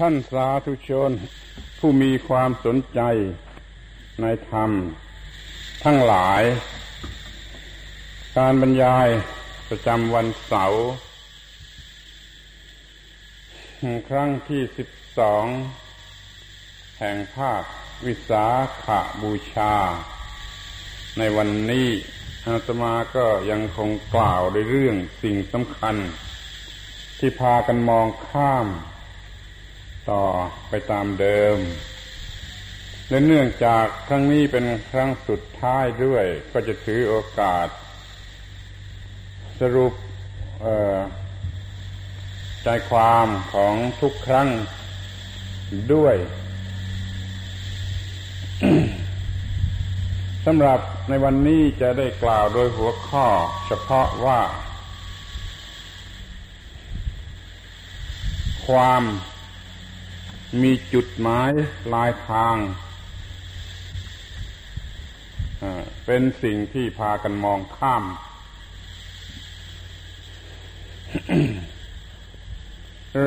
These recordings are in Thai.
ท่านสาธุชนผู้มีความสนใจในธรรมทั้งหลายการบรรยายประจำวันเสาร์ครั้งที่12แห่งภาควิสาขบูชาในวันนี้อาตมาก็ยังคงกล่าวในเรื่องสิ่งสำคัญที่พากันมองข้ามต่อไปตามเดิมและเนื่องจากครั้งนี้เป็นครั้งสุดท้ายด้วยก็จะถือโอกาสสรุปใจความของทุกครั้งด้วย สำหรับในวันนี้จะได้กล่าวโดยหัวข้อเฉพาะว่าความมีจุดหมายปลายทางเป็นสิ่งที่พากันมองข้าม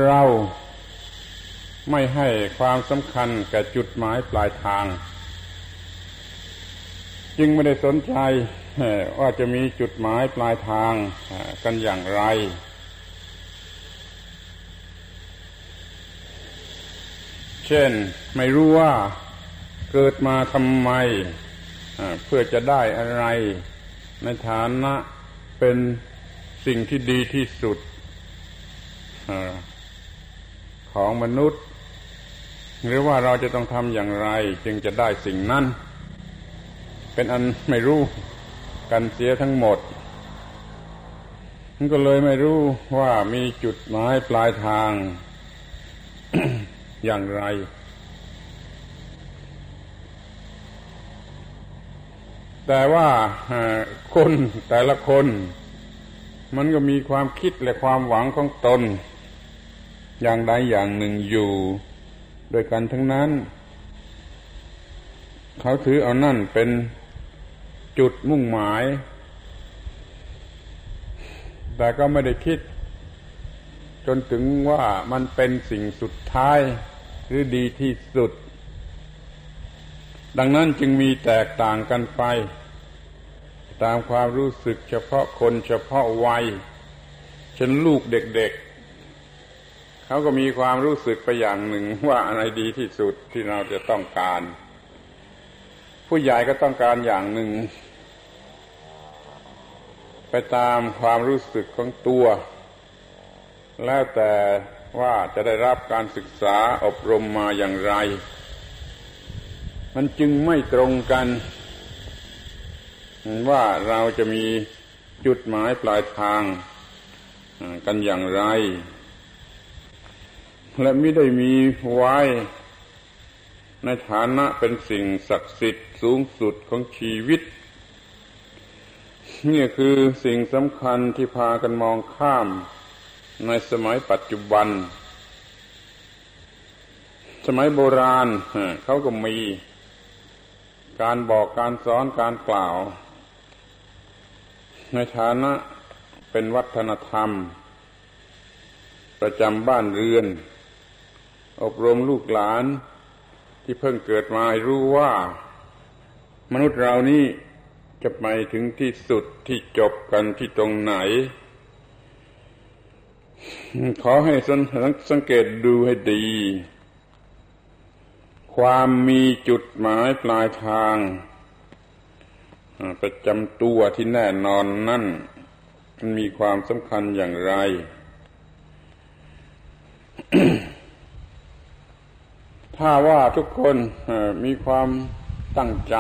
เราไม่ให้ความสำคัญกับจุดหมายปลายทางจึงไม่ได้สนใจว่าจะมีจุดหมายปลายทางกันอย่างไรเช่นไม่รู้ว่าเกิดมาทำไมเพื่อจะได้อะไรในฐานะเป็นสิ่งที่ดีที่สุดของมนุษย์หรือว่าเราจะต้องทำอย่างไรจึงจะได้สิ่งนั้นเป็นอันไม่รู้กันเสียทั้งหมดมันก็เลยไม่รู้ว่ามีจุดหมายปลายทาง อย่างไรแต่ว่าคนแต่ละคนมันก็มีความคิดและความหวังของตนอย่างใดอย่างหนึ่งอยู่โดยกันทั้งนั้นเขาถือเอานั่นเป็นจุดมุ่งหมายแต่ก็ไม่ได้คิดจนถึงว่ามันเป็นสิ่งสุดท้ายหรือดีที่สุดดังนั้นจึงมีแตกต่างกันไปตามความรู้สึกเฉพาะคนเฉพาะวัยเช่นลูกเด็กๆเขาก็มีความรู้สึกไปอย่างหนึ่งว่าอะไรดีที่สุดที่เราจะต้องการผู้ใหญ่ก็ต้องการอย่างหนึ่งไปตามความรู้สึกของตัวแล้วแต่ว่าจะได้รับการศึกษาอบรมมาอย่างไรมันจึงไม่ตรงกันว่าเราจะมีจุดหมายปลายทางกันอย่างไรและไม่ได้มีไว้ในฐานะเป็นสิ่งศักดิ์สิทธิ์สูงสุดของชีวิตนี่คือสิ่งสำคัญที่พากันมองข้ามในสมัยปัจจุบันสมัยโบราณเขาก็มีการบอกการสอนการกล่าวในฐานะเป็นวัฒนธรรมประจำบ้านเรือนอบรมลูกหลานที่เพิ่งเกิดมาให้รู้ว่ามนุษย์เรานี้จะไปถึงที่สุดที่จบกันที่ตรงไหนขอให้สังเกตดูให้ดีความมีจุดหมายปลายทางประจำตัวที่แน่นอนนั่นมันมีความสำคัญอย่างไร ถ้าว่าทุกคนมีความตั้งใจ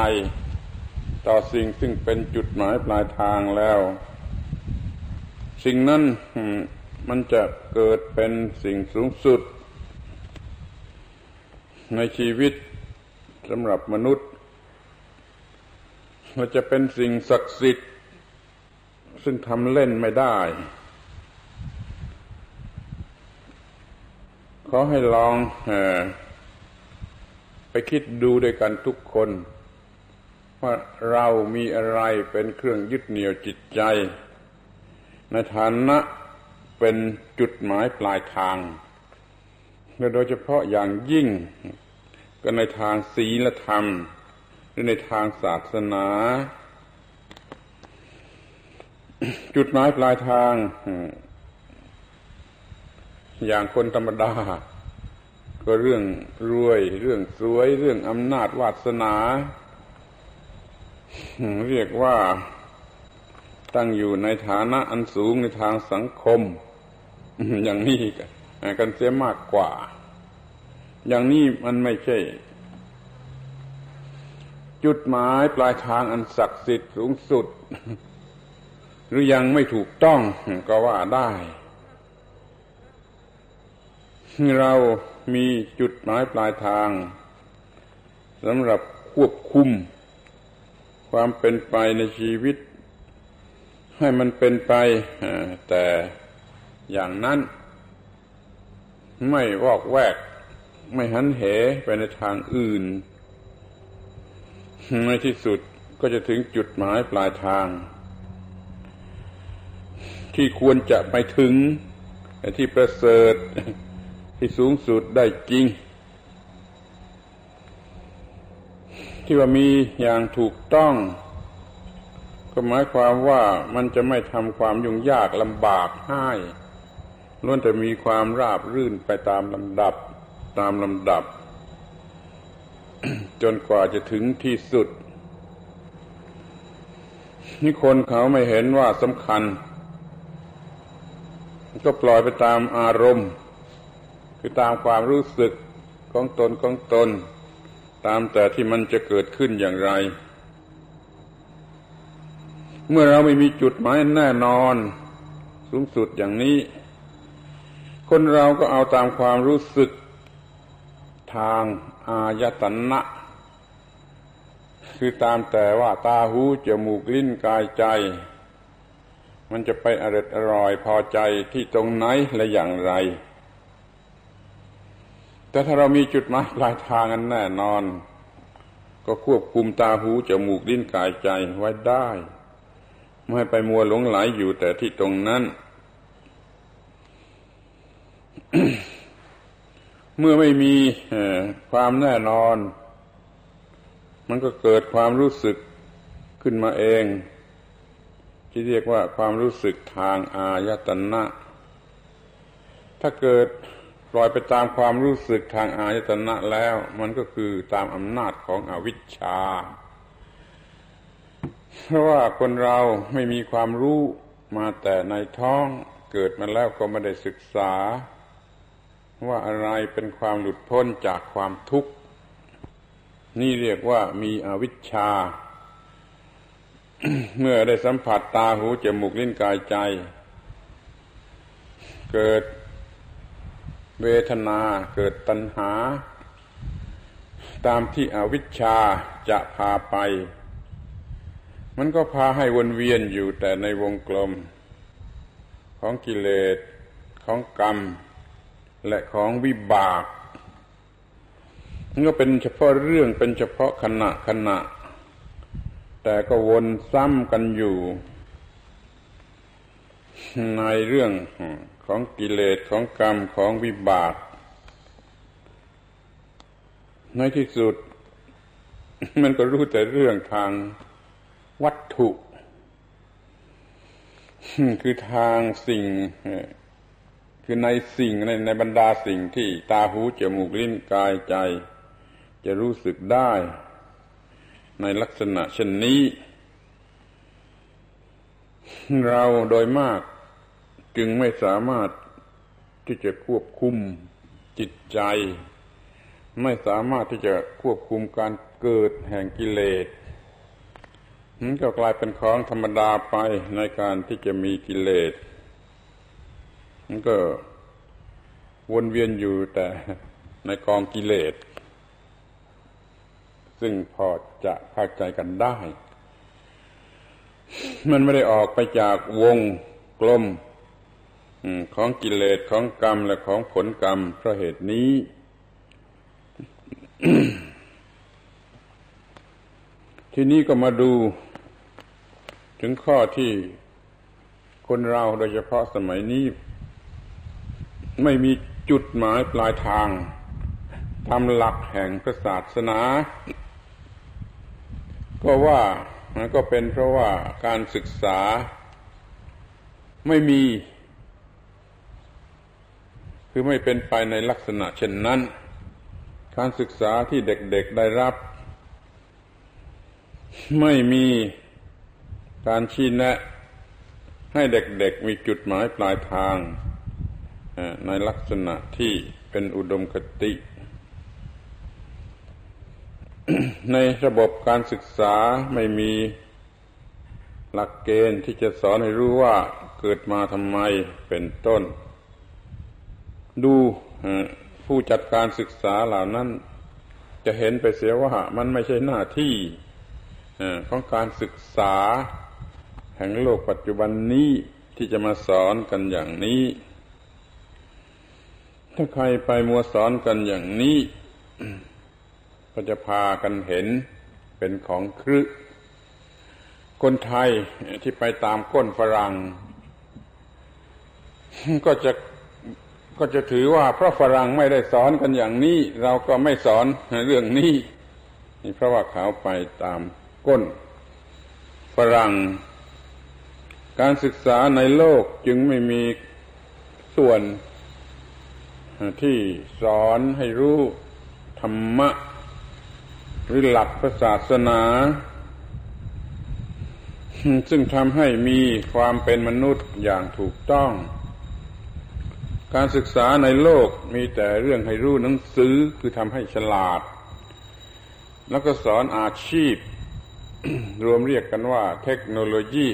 ต่อสิ่งซึ่งเป็นจุดหมายปลายทางแล้วสิ่งนั้นมันจะเกิดเป็นสิ่งสูงสุดในชีวิตสำหรับมนุษย์มันจะเป็นสิ่งศักดิ์สิทธิ์ซึ่งทำเล่นไม่ได้ขอให้ลองไปคิดดูด้วยกันทุกคนว่าเรามีอะไรเป็นเครื่องยึดเหนี่ยวจิตใจในฐานะเป็นจุดหมายปลายทาง โดยเฉพาะอย่างยิ่งก็ในทางศีลธรรมหรือในทางศาสนาจุดหมายปลายทางอย่างคนธรรมดาก็เรื่องรวยเรื่องสวยเรื่องอำนาจวาสนาเรียกว่าตั้งอยู่ในฐานะอันสูงในทางสังคมอย่างนี้กันเสียมากกว่าอย่างนี้มันไม่ใช่จุดหมายปลายทางอันศักดิ์สิทธิ์สูงสุดหรือยังไม่ถูกต้องก็ว่าได้เรามีจุดหมายปลายทางสำหรับควบคุมความเป็นไปในชีวิตให้มันเป็นไปแต่อย่างนั้นไม่วอกแวกไม่หันเหไปในทางอื่นในที่สุดก็จะถึงจุดหมายปลายทางที่ควรจะไปถึงที่ประเสริฐที่สูงสุดได้จริงที่ว่ามีอย่างถูกต้องก็หมายความว่ามันจะไม่ทำความยุ่งยากลำบากให้ล้วนแต่มีความราบรื่นไปตามลำดับจนกว่าจะถึงที่สุดนี่คนเขาไม่เห็นว่าสำคัญก็ปล่อยไปตามอารมณ์คือตามความรู้สึกของตนตามแต่ที่มันจะเกิดขึ้นอย่างไรเมื่อเราไม่มีจุดหมายแน่นอนสูงสุดอย่างนี้คนเราก็เอาตามความรู้สึกทางอายตนะคือตามแต่ว่าตาหูจมูกลิ้นกายใจมันจะไปอร่อยพอใจที่ตรงไหนและอย่างไรแต่ถ้าเรามีจุดหมายปลายทางอันแน่นอนก็ควบคุมตาหูจมูกลิ้นกายใจไว้ได้ไม่ให้ไปมัวหลงไหลอยู่แต่ที่ตรงนั้น เมื่อไม่มีความแน่นอนมันก็เกิดความรู้สึกขึ้นมาเองที่เรียกว่าความรู้สึกทางอายตนะถ้าเกิดปล่อยไปตามความรู้สึกทางอายตนะแล้วมันก็คือตามอำนาจของอวิชชาเพราะว่าคนเราไม่มีความรู้มาแต่ในท้องเกิดมาแล้วก็ไม่ได้ศึกษาว่าอะไรเป็นความหลุดพ้นจากความทุกข์นี่เรียกว่ามีอวิชชา เมื่อได้สัมผัสตาหูจมูกลิ้นกายใจเกิดเวทนาเกิดตัณหาตามที่อวิชชาจะพาไปมันก็พาให้วนเวียนอยู่แต่ในวงกลมของกิเลสของกรรมและของวิบากมันก็เป็นเฉพาะเรื่องเป็นเฉพาะขณะแต่ก็วนซ้ำกันอยู่ในเรื่องของกิเลสของกรรมของวิบากในที่สุดมันก็รู้แต่เรื่องทางวัตถุคือทางสิ่งคือในสิ่งในบรรดาสิ่งที่ตาหูจมูกลิ้นกายใจจะรู้สึกได้ในลักษณะเช่นนี้เราโดยมากจึงไม่สามารถที่จะควบคุมจิตใจไม่สามารถที่จะควบคุมการเกิดแห่งกิเลสมันก็กลายเป็นของธรรมดาไปในการที่จะมีกิเลสมันก็วนเวียนอยู่แต่ในกองกิเลสซึ่งพอจะเข้าใจกันได้มันไม่ได้ออกไปจากวงกลมของกิเลสของกรรมและของผลกรรมเพราะเหตุนี้ ทีนี้ก็มาดูถึงข้อที่คนเราโดยเฉพาะสมัยนี้ไม่มี จุดหมายปลายทางทำหลักแห่งพระศาสนาก็เป็นเพราะว่าการศึกษาไม่มีคือไม่เป็นไปในลักษณะเช่นนั้นการศึกษาที่เด็กๆได้รับไม่มีการชี้แนะให้เด็กๆมีจุดหมายปลายทางในลักษณะที่เป็นอุดมคติ ในระบบการศึกษาไม่มีหลักเกณฑ์ที่จะสอนให้รู้ว่าเกิดมาทำไมเป็นต้นดูผู้จัดการศึกษาเหล่านั้นจะเห็นไปเสียว่ามันไม่ใช่หน้าที่ของการศึกษาแห่งโลกปัจจุบันนี้ที่จะมาสอนกันอย่างนี้ถ้าใครไปมัวสอนกันอย่างนี้ ก็จะพากันเห็นเป็นของครึคนไทยที่ไปตามก้นฝรั่ง ก็จะถือว่าเพราะฝรั่งไม่ได้สอนกันอย่างนี้เราก็ไม่สอนเรื่องนี้นี่เพราะว่าเขาไปตามก้นฝรั่งการศึกษาในโลกจึงไม่มีส่วนที่สอนให้รู้ธรรมะหรือหลักพระศาสนาซึ่งทำให้มีความเป็นมนุษย์อย่างถูกต้องการศึกษาในโลกมีแต่เรื่องให้รู้หนังสือคือทำให้ฉลาดแล้วก็สอนอาชีพ รวมเรียกกันว่าเทคโนโลยี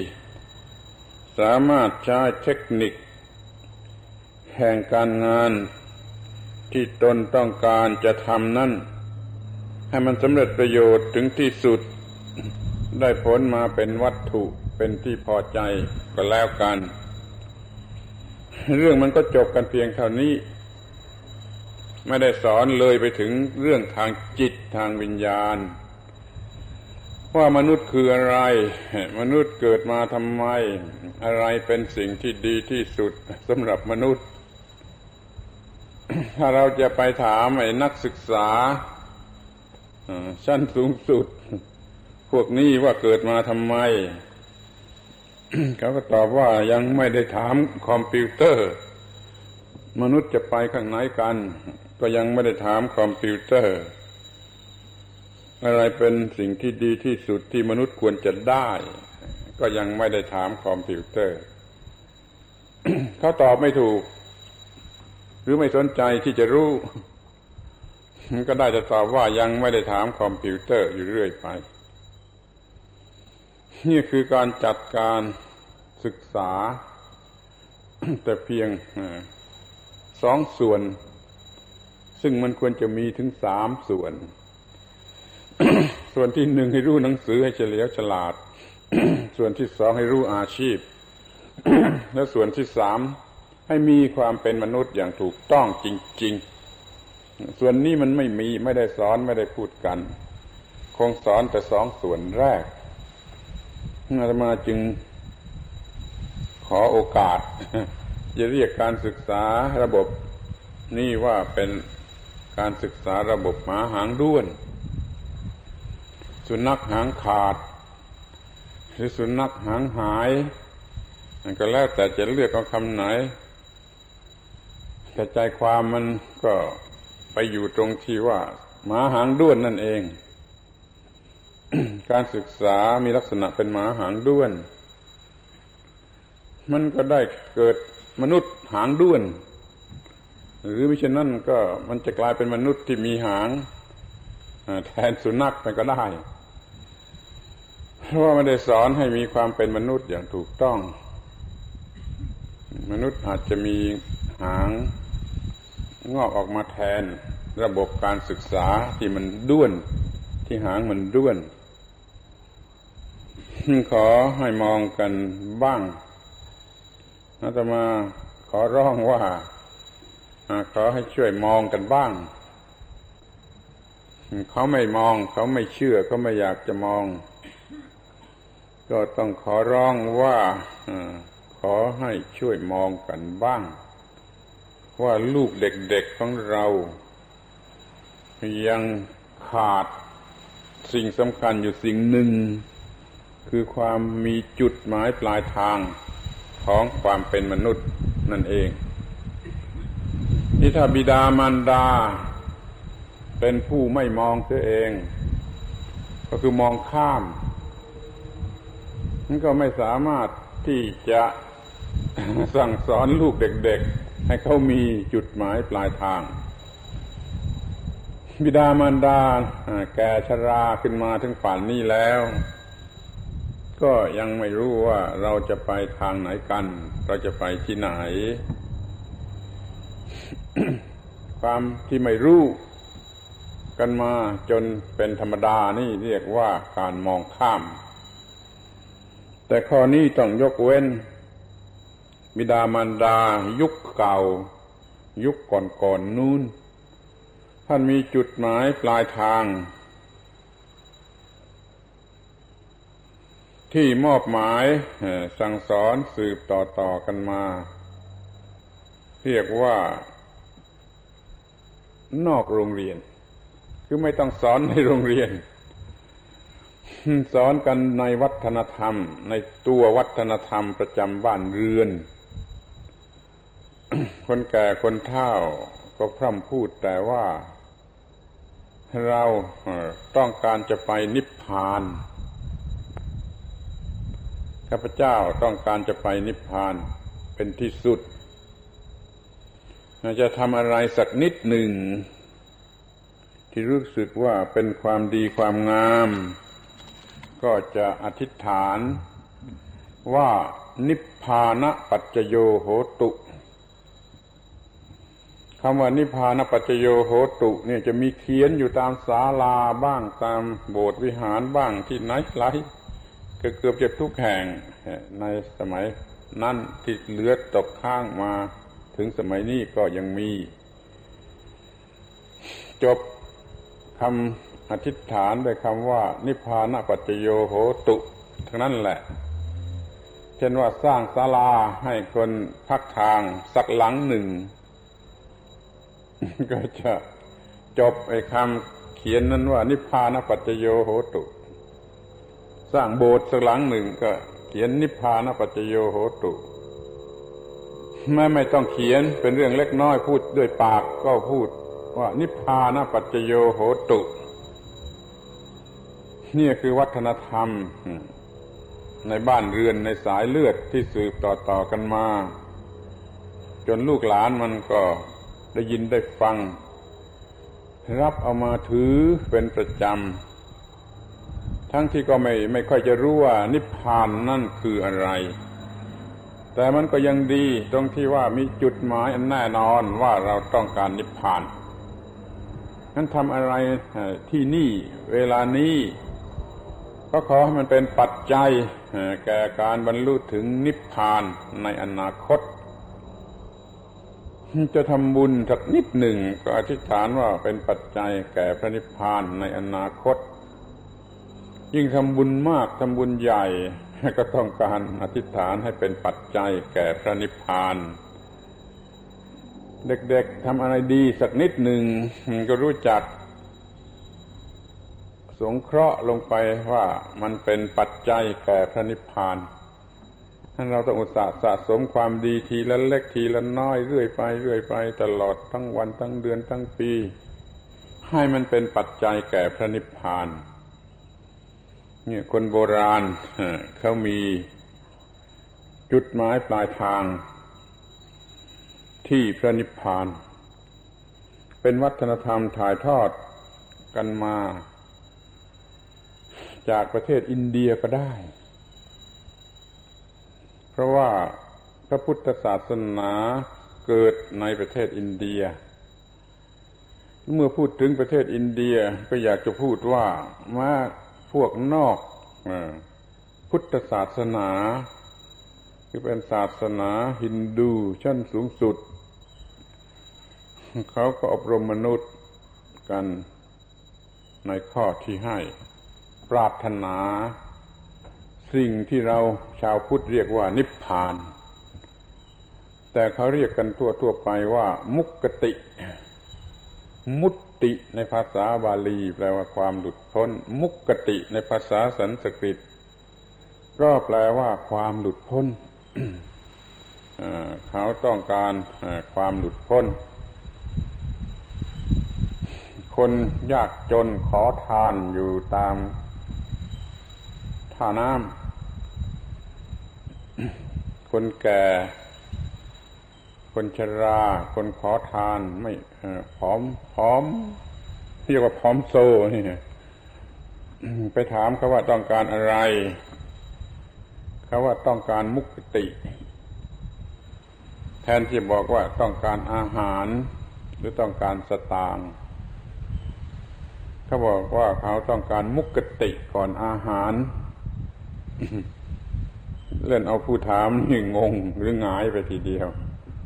สามารถใช้เทคนิคแห่งการงานที่ตนต้องการจะทำนั้นให้มันสำเร็จประโยชน์ถึงที่สุดได้ผลมาเป็นวัตถุเป็นที่พอใจก็แล้วกันเรื่องมันก็จบกันเพียงเท่านี้ไม่ได้สอนเลยไปถึงเรื่องทางจิตทางวิญญาณว่ามนุษย์คืออะไรมนุษย์เกิดมาทำไมอะไรเป็นสิ่งที่ดีที่สุดสำหรับมนุษย์ถ้าเราจะไปถามไอ้นักศึกษาชั้นสูงสุดพวกนี้ว่าเกิดมาทำไม เขาก็ตอบว่ายังไม่ได้ถามคอมพิวเตอร์มนุษย์จะไปข้างไหนกันก็ยังไม่ได้ถามคอมพิวเตอร์อะไรเป็นสิ่งที่ดีที่สุดที่มนุษย์ควรจะได้ก็ยังไม่ได้ถามคอมพิวเตอร์ เขาตอบไม่ถูกหรือไม่สนใจที่จะรู้ ก็ได้จะตอบว่ายังไม่ได้ถามคอมพิวเตอร์อยู่เรื่อยไปนี่คือการจัดการศึกษา แต่เพียงสองส่วนซึ่งมันควรจะมีถึงสามส่วน ส่วนที่หนึ่งให้รู้หนังสือให้เฉลียวฉลาด ส่วนที่สองให้รู้อาชีพ และส่วนที่สามให้มีความเป็นมนุษย์อย่างถูกต้องจริงๆส่วนนี้มันไม่มีไม่ได้สอนไม่ได้พูดกันคงสอนแต่สองส่วนแรกอาตมาจึงขอโอกาสจะเรียกการศึกษาระบบนี่ว่าเป็นการศึกษาระบบหมาหางด้วนสุนัขหางขาดหรือสุนัขหางหายก็แล้วแต่จะเลือกเอาคำไหนแต่ใจความมันก็ไปอยู่ตรงที่ว่าหมาหางด้วนนั่นเองการศึกษามีลักษณะเป็นหมาหางด้วนมันก็ได้เกิดมนุษย์หางด้วนหรือมิฉะนั้นก็มันจะกลายเป็นมนุษย์ที่มีหางแทนสุนัขไปก็ได้เพราะว่าไม่ได้สอนให้มีความเป็นมนุษย์อย่างถูกต้องมนุษย์อาจจะมีหางงอกออกมาแทนระบบการศึกษาที่มันด้วนที่หางมันด้วนขอให้มองกันบ้างอาตมาขอร้องว่าขอให้ช่วยมองกันบ้างเขาไม่มองเขาไม่เชื่อเขาไม่อยากจะมองก็ต้องขอร้องว่าขอให้ช่วยมองกันบ้าง ว่าลูกเด็กๆของเรายังขาดสิ่งสำคัญอยู่สิ่งหนึ่งคือความมีจุดหมายปลายทางของความเป็นมนุษย์นั่นเองที่ถ้าบิดามารดาเป็นผู้ไม่มองตัวเองก็คือมองข้ามมันก็ไม่สามารถที่จะสั่งสอนลูกเด็กๆให้เขามีจุดหมายปลายทางบิดามารดาแก่ชราขึ้นมาถึงป่านนี้แล้วก็ยังไม่รู้ว่าเราจะไปทางไหนกันเราจะไปที่ไหน ความที่ไม่รู้กันมาจนเป็นธรรมดานี่เรียกว่าการมองข้ามแต่ข้อนี้ต้องยกเว้นบิดามารดายุคเก่ายุคก่อนๆ นู้นท่านมีจุดหมายปลายทางที่มอบหมายสั่งสอนสืบต่อๆกันมาเรียกว่านอกโรงเรียนคือไม่ต้องสอนในโรงเรียนสอนกันในวัฒนธรรมในตัววัฒนธรรมประจำบ้านเรือน คนแก่คนเฒ่าก็พร่ำพูดแต่ว่าเราต้องการจะไปนิพพานข้าพเจ้าต้องการจะไปนิพพานเป็นที่สุดจะทำอะไรสักนิดหนึ่งที่รู้สึกว่าเป็นความดีความงามก็จะอธิษฐานว่านิพพานปัจจโยโหตุคำว่านิพพานปัจจโยโหตุเนี่ยจะมีเขียนอยู่ตามศาลาบ้างตามโบสถ์วิหารบ้างที่ไหนหลายเกือบจะทุกแห่งในสมัยนั้นที่เหลือตกข้างมาถึงสมัยนี้ก็ยังมีจบคำอธิษฐานด้วยคำว่านิพพานปัจจโยโหตุทั้งนั้นแหละเช่นว่าสร้างศาลาให้คนพักทางสักหลังหนึ่ง ก็จะจบไอ้คำเขียนนั้นว่านิพพานปัจจโยโหตุสร้างโบสถ์สักหลังหนึ่งก็เขียนนิพพานปัจจโยโหตุไม่ต้องเขียนเป็นเรื่องเล็กน้อยพูดด้วยปากก็พูดว่านิพพานปัจจโยโหตุนี่คือวัฒนธรรมในบ้านเรือนในสายเลือดที่สืบต่อๆกันมาจนลูกหลานมันก็ได้ยินได้ฟังรับเอามาถือเป็นประจำทั้งที่ก็ไม่ค่อยจะรู้ว่านิพพานนั่นคืออะไรแต่มันก็ยังดีตรงที่ว่ามีจุดหมายอันแน่นอนว่าเราต้องการนิพพานนั้นทำอะไรที่นี่เวลานี้ก็ขอให้มันเป็นปัจจัยแก่การบรรลุถึงนิพพานในอนาคตจะทำบุญสักนิดหนึ่งก็อธิษฐานว่าเป็นปัจจัยแก่พระนิพพานในอนาคตยิ่งทำบุญมากทำบุญใหญ่ก็ต้องการอธิษฐานให้เป็นปัจจัยแก่พระนิพพานเด็กๆทำอะไรดีสักนิดหนึ่งก็รู้จักสงเคราะห์ลงไปว่ามันเป็นปัจจัยแก่พระนิพพานเราต้องอุตส่าห์สะสมความดีทีละเล็กทีละน้อยเรื่อยไปตลอดทั้งวันทั้งเดือนทั้งปีให้มันเป็นปัจจัยแก่พระนิพพานเนี่ยคนโบราณเขามีจุดหมายปลายทางที่พระนิพพานเป็นวัฒนธรรมถ่ายทอดกันมาจากประเทศอินเดียก็ได้เพราะว่าพระพุทธศาสนาเกิดในประเทศอินเดียเมื่อพูดถึงประเทศอินเดียก็อยากจะพูดว่ามาพวกนอกพุทธศาสนาที่เป็นศาสนาฮินดูชั้นสูงสุดเขาก็อบรมมนุษย์กันในข้อที่ให้ปรารถนาสิ่งที่เราชาวพุทธเรียกว่านิพพาน แต่เขาเรียกกันทั่วๆไปว่ามุกติมุตติในภาษาบาลีแปลว่าความหลุดพ้นมุกติในภาษาสันสกฤตก็แปลว่าความหลุดพ้น เขาต้องการความหลุดพ้นคนยากจนขอทานอยู่ตามท่าน้ำ คนแก่คนชราคนขอทานไม่ผอมเรียกว่าผอมโซนี่ ไปถามเขาว่าต้องการอะไรเขาว่าต้องการมุกติแทนที่บอกว่าต้องการอาหารหรือต้องการสตางค์เขาบอกว่าเขาต้องการมุกติก่อนอาหาร เล่นเอาผู้ถามนี่งงหรือหงายไปทีเดียว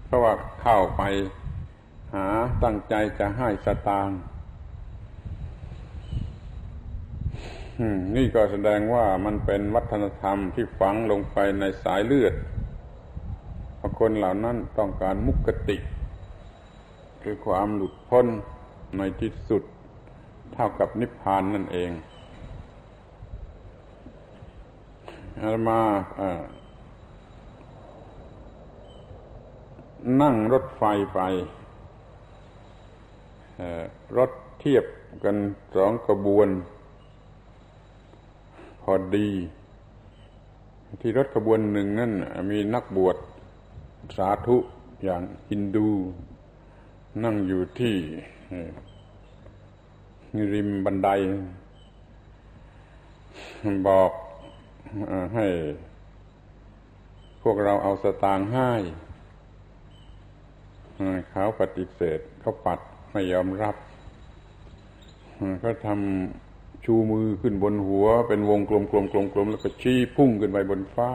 เพราะว่าเข้าไปหาตั้งใจจะให้สตางค์นี่ก็แสดงว่ามันเป็นวัฒนธรรมที่ฝังลงไปในสายเลือดคนเหล่านั้นต้องการมุกติคือความหลุดพ้นในที่สุดเท่ากับนิพพานนั่นเองอาตมานั่งรถไฟไปรถเทียบกัน2 ขบวนพอดีที่รถขบวนหนึ่งนั่นมีนักบวชสาธุอย่างฮินดูนั่งอยู่ที่ริมบันไดบอกให้พวกเราเอาสตางค์ให้เขาปฏิเสธเขาปัดไม่ยอมรับเขาทำชูมือขึ้นบนหัวเป็นวงกลมๆแล้วก็ชี้พุ่งขึ้นไปบนฟ้า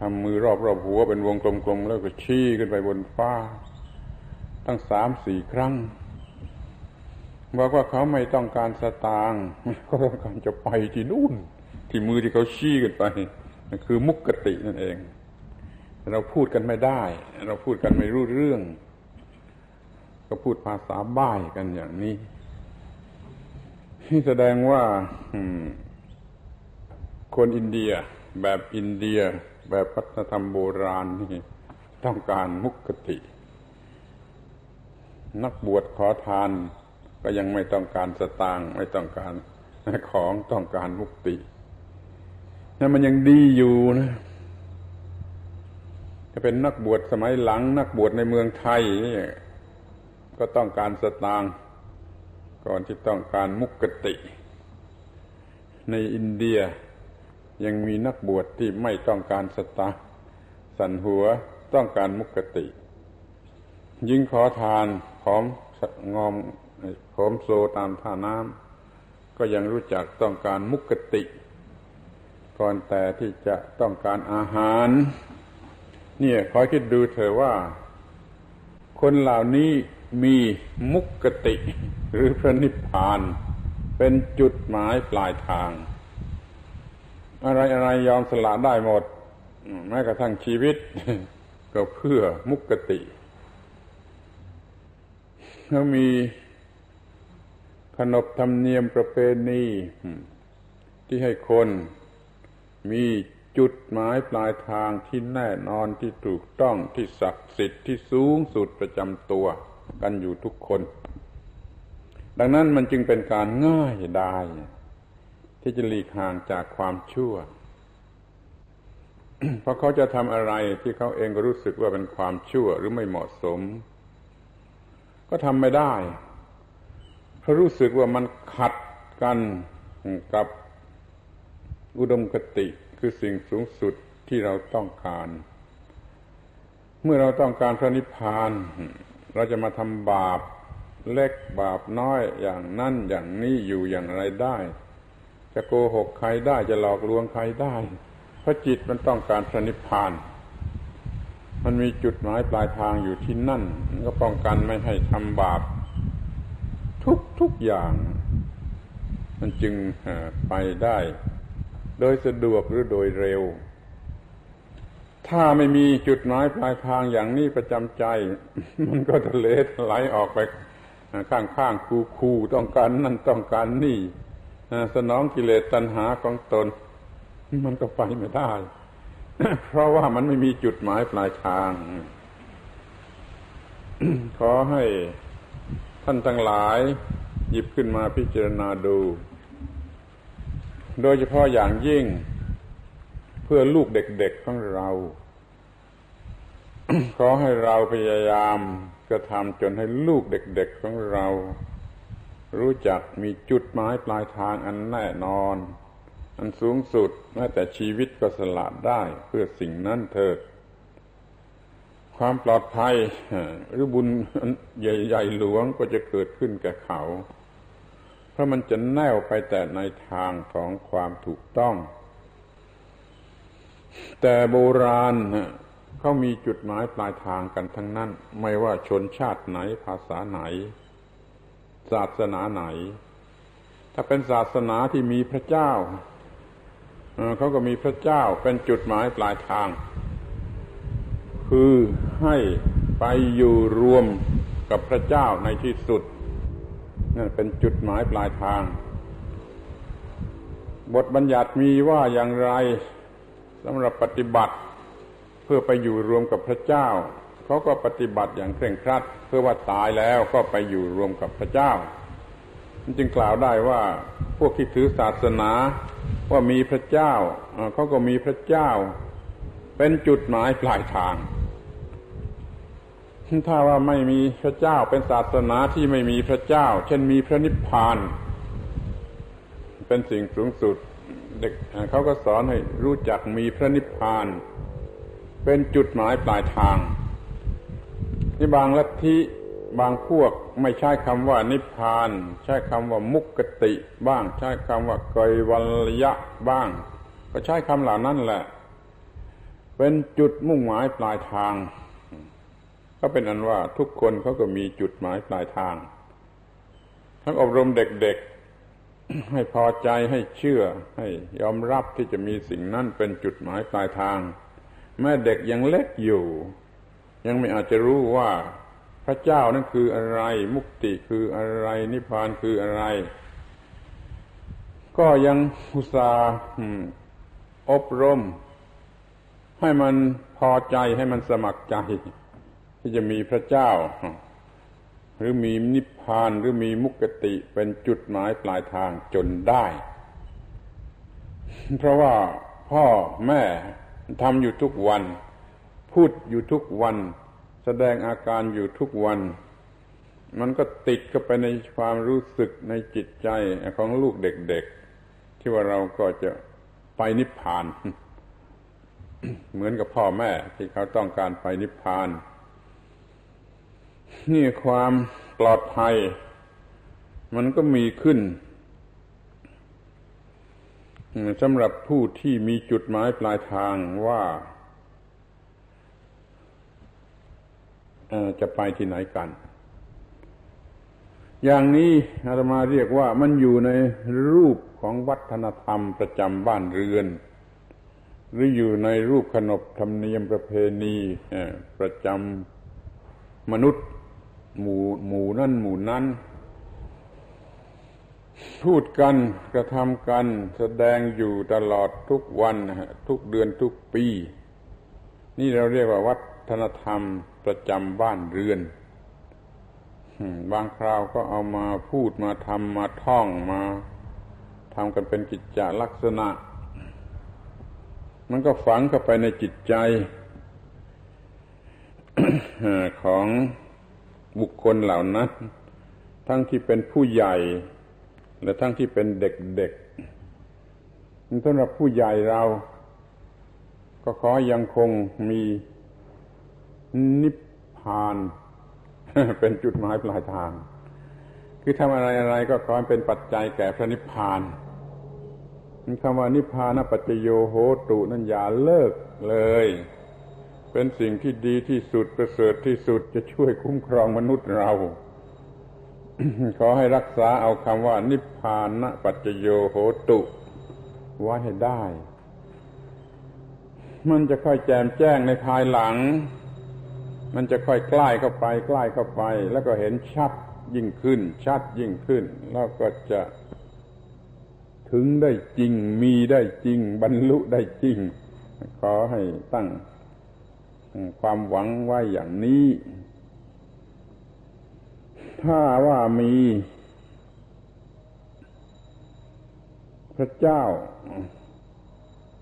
ทำมือรอบหัวเป็นวงกลมๆแล้วก็ชี้ขึ้นไปบนฟ้าตั้ง 3-4 ครั้งบอกว่าเขาไม่ต้องการสตางค์เขาต้องการจะไปที่นู่นที่มือที่เขาชี้ขึ้นไปนั่นคือมุกตินั่นเองเราพูดกันไม่ได้เราพูดกันไม่รู้เรื่องก็พูดภาษาบ้ายกันอย่างนี้แสดงว่าคนอินเดียแบบอินเดียแบบวัฒนธรรมโบราณนี่ต้องการมุกตินักบวชขอทานก็ยังไม่ต้องการสตางค์ไม่ต้องการของต้องการมุกตินั่นมันยังดีอยู่นะถ้าเป็นนักบวชสมัยหลังนักบวชในเมืองไทยนี่ก็ต้องการสตางค์ก่อนที่ต้องการมุกติในอินเดียยังมีนักบวชที่ไม่ต้องการสตางค์สันหัวต้องการมุกติยิ่งขอทานผอมโซตามท่าน้ำก็ยังรู้จักต้องการมุกติก่อนแต่ที่จะต้องการอาหารเนี่ยขอคิดดูเถอะว่าคนเหล่านี้มีมุกติหรือพระนิพพานเป็นจุดหมายปลายทางอะไรๆยอมสละได้หมดแม้กระทั่งชีวิต ก็เพื่อมุกติเขามีขนบธรรมเนียมประเพณีที่ให้คนมีจุดหมายปลายทางที่แน่นอนที่ถูกต้องที่ศักดิ์สิทธิ์ที่สูงสุดประจำตัวกันอยู่ทุกคนดังนั้นมันจึงเป็นการง่ายดายที่จะหลีกห่างจากความชั่ว เพราะเขาจะทำอะไรที่เขาเองก็รู้สึกว่าเป็นความชั่วหรือไม่เหมาะสมก็ทำไม่ได้เพราะรู้สึกว่ามันขัดกันกับอุดมคติคือสิ่งสูงสุดที่เราต้องการเมื่อเราต้องการพระนิพพานเราจะมาทำบาปเล็กบาปน้อยอย่างนั้นอย่างนี้อยู่อย่างไรได้จะโกหกใครได้จะหลอกลวงใครได้เพราะจิตมันต้องการพระนิพพานมันมีจุดหมายปลายทางอยู่ที่นั่นมันก็ป้องกันไม่ให้ทำบาปทุกอย่างมันจึงไปได้โดยสะดวกหรือโดยเร็ว ถ้าไม่มีจุดหมายปลายทางอย่างนี้ประจำใจมันก็ทะเลทลายออกไปข้างๆคู่ๆต้องการนั่นต้องการนี่สนองกิเลสตัณหาของตนมันก็ไปไม่ได้ เพราะว่ามันไม่มีจุดหมายปลายทาง ขอให้ท่านทั้งหลายหยิบขึ้นมาพิจารณาดูโดยเฉพาะอย่างยิ่งเพื่อลูกเด็กๆของเรา ขอให้เราพยายามกระทำจนให้ลูกเด็กๆของเรารู้จักมีจุดหมายปลายทางอันแน่นอนอันสูงสุดแม้แต่ชีวิตก็สละได้เพื่อสิ่งนั้นเถิดความปลอดภัยหรือบุญใหญ่ๆหลวงก็จะเกิดขึ้นกับเขาเพราะมันจะแน่วไปแต่ในทางของความถูกต้องแต่โบราณเขามีจุดหมายปลายทางกันทั้งนั้นไม่ว่าชนชาติไหนภาษาไหนศาสนาไหนถ้าเป็นศาสนาที่มีพระเจ้าเขาก็มีพระเจ้าเป็นจุดหมายปลายทางคือให้ไปอยู่รวมกับพระเจ้าในที่สุดนั่นเป็นจุดหมายปลายทางบทบัญญัติมีว่าอย่างไรสำหรับปฏิบัติเพื่อไปอยู่รวมกับพระเจ้าเขาก็ปฏิบัติอย่างเคร่งครัดเพื่อว่าตายแล้วก็ไปอยู่รวมกับพระเจ้าจึงกล่าวได้ว่าพวกที่ถือศาสนาว่ามีพระเจ้าเขาก็มีพระเจ้าเป็นจุดหมายปลายทางถ้าว่าไม่มีพระเจ้าเป็นศาสนาที่ไม่มีพระเจ้าเช่นมีพระนิพพานเป็นสิ่งสูงสุดเด็กเขาก็สอนให้รู้จักมีพระนิพพานเป็นจุดหมายปลายทางที่บางลัทธิบางพวกไม่ใช้คำว่านิพพานใช้คำว่ามุกติบ้างใช้คำว่าไกวัลยะบ้างก็ใช้คำเหล่านั้นแหละเป็นจุดมุ่งหมายปลายทางก็เป็นอันว่าทุกคนเขาก็มีจุดหมายปลายทางทั้งอบรมเด็กๆให้พอใจให้เชื่อให้ยอมรับที่จะมีสิ่งนั้นเป็นจุดหมายปลายทางแม้เด็กยังเล็กอยู่ยังไม่อาจจะรู้ว่าพระเจ้านั่นคืออะไรมุกติคืออะไรนิพพานคืออะไรก็ยังอุตส่าห์อบรมให้มันพอใจให้มันสมัครใจที่จะมีพระเจ้าหรือมีนิพพานหรือมีมุกติเป็นจุดหมายปลายทางจนได้เพราะว่าพ่อแม่ทำอยู่ทุกวันพูดอยู่ทุกวันแสดงอาการอยู่ทุกวันมันก็ติดเข้าไปในความรู้สึกในจิตใจของลูกเด็กๆที่ว่าเราก็จะไปนิพพาน เหมือนกับพ่อแม่ที่เขาต้องการไปนิพพานนี่ความปลอดภัยมันก็มีขึ้นสำหรับผู้ที่มีจุดหมายปลายทางว่าจะไปที่ไหนกันอย่างนี้อาตมาเรียกว่ามันอยู่ในรูปของวัฒนธรรมประจำบ้านเรือนหรืออยู่ในรูปขนบธรรมเนียมประเพณีประจำมนุษย์หมู่นั้นหมู่นั้นพูดกันกระทำกันแสดงอยู่ตลอดทุกวันทุกเดือนทุกปีนี่เราเรียกว่าวัฒนธรรมประจำบ้านเรือนบางคราวก็เอามาพูดมาทำมาท่องมาทำกันเป็นกิจจลักษณะมันก็ฝังเข้าไปในจิตใจ ของบุคคลเหล่านั้นทั้งที่เป็นผู้ใหญ่และทั้งที่เป็นเด็กๆสำหรับผู้ใหญ่เราก็ขอยังคงมีนิพพานเป็นจุดหมายปลายทางคือทำอะไรๆก็ขอให้เป็นปัจจัยแก่พระนิพพานคำว่านิพพานปัจจโยโหตุนั้นอย่าเลิกเลยเป็นสิ่งที่ดีที่สุดประเสริฐที่สุดจะช่วยคุ้มครองมนุษย์เรา ขอให้รักษาเอาคำว่านิพพานปัจจโยโหตุไว้ให้ได้ มันจะค่อยแจ่มแจ้งในภายหลังมันจะค่อยใกล้เข้าไปใกล้เข้าไปแล้วก็เห็นชัดยิ่งขึ้นชัดยิ่งขึ้นแล้วก็จะถึงได้จริงมีได้จริงบรรลุได้จริงขอให้ตั้งความหวังไว้อย่างนี้ถ้าว่ามีพระเจ้า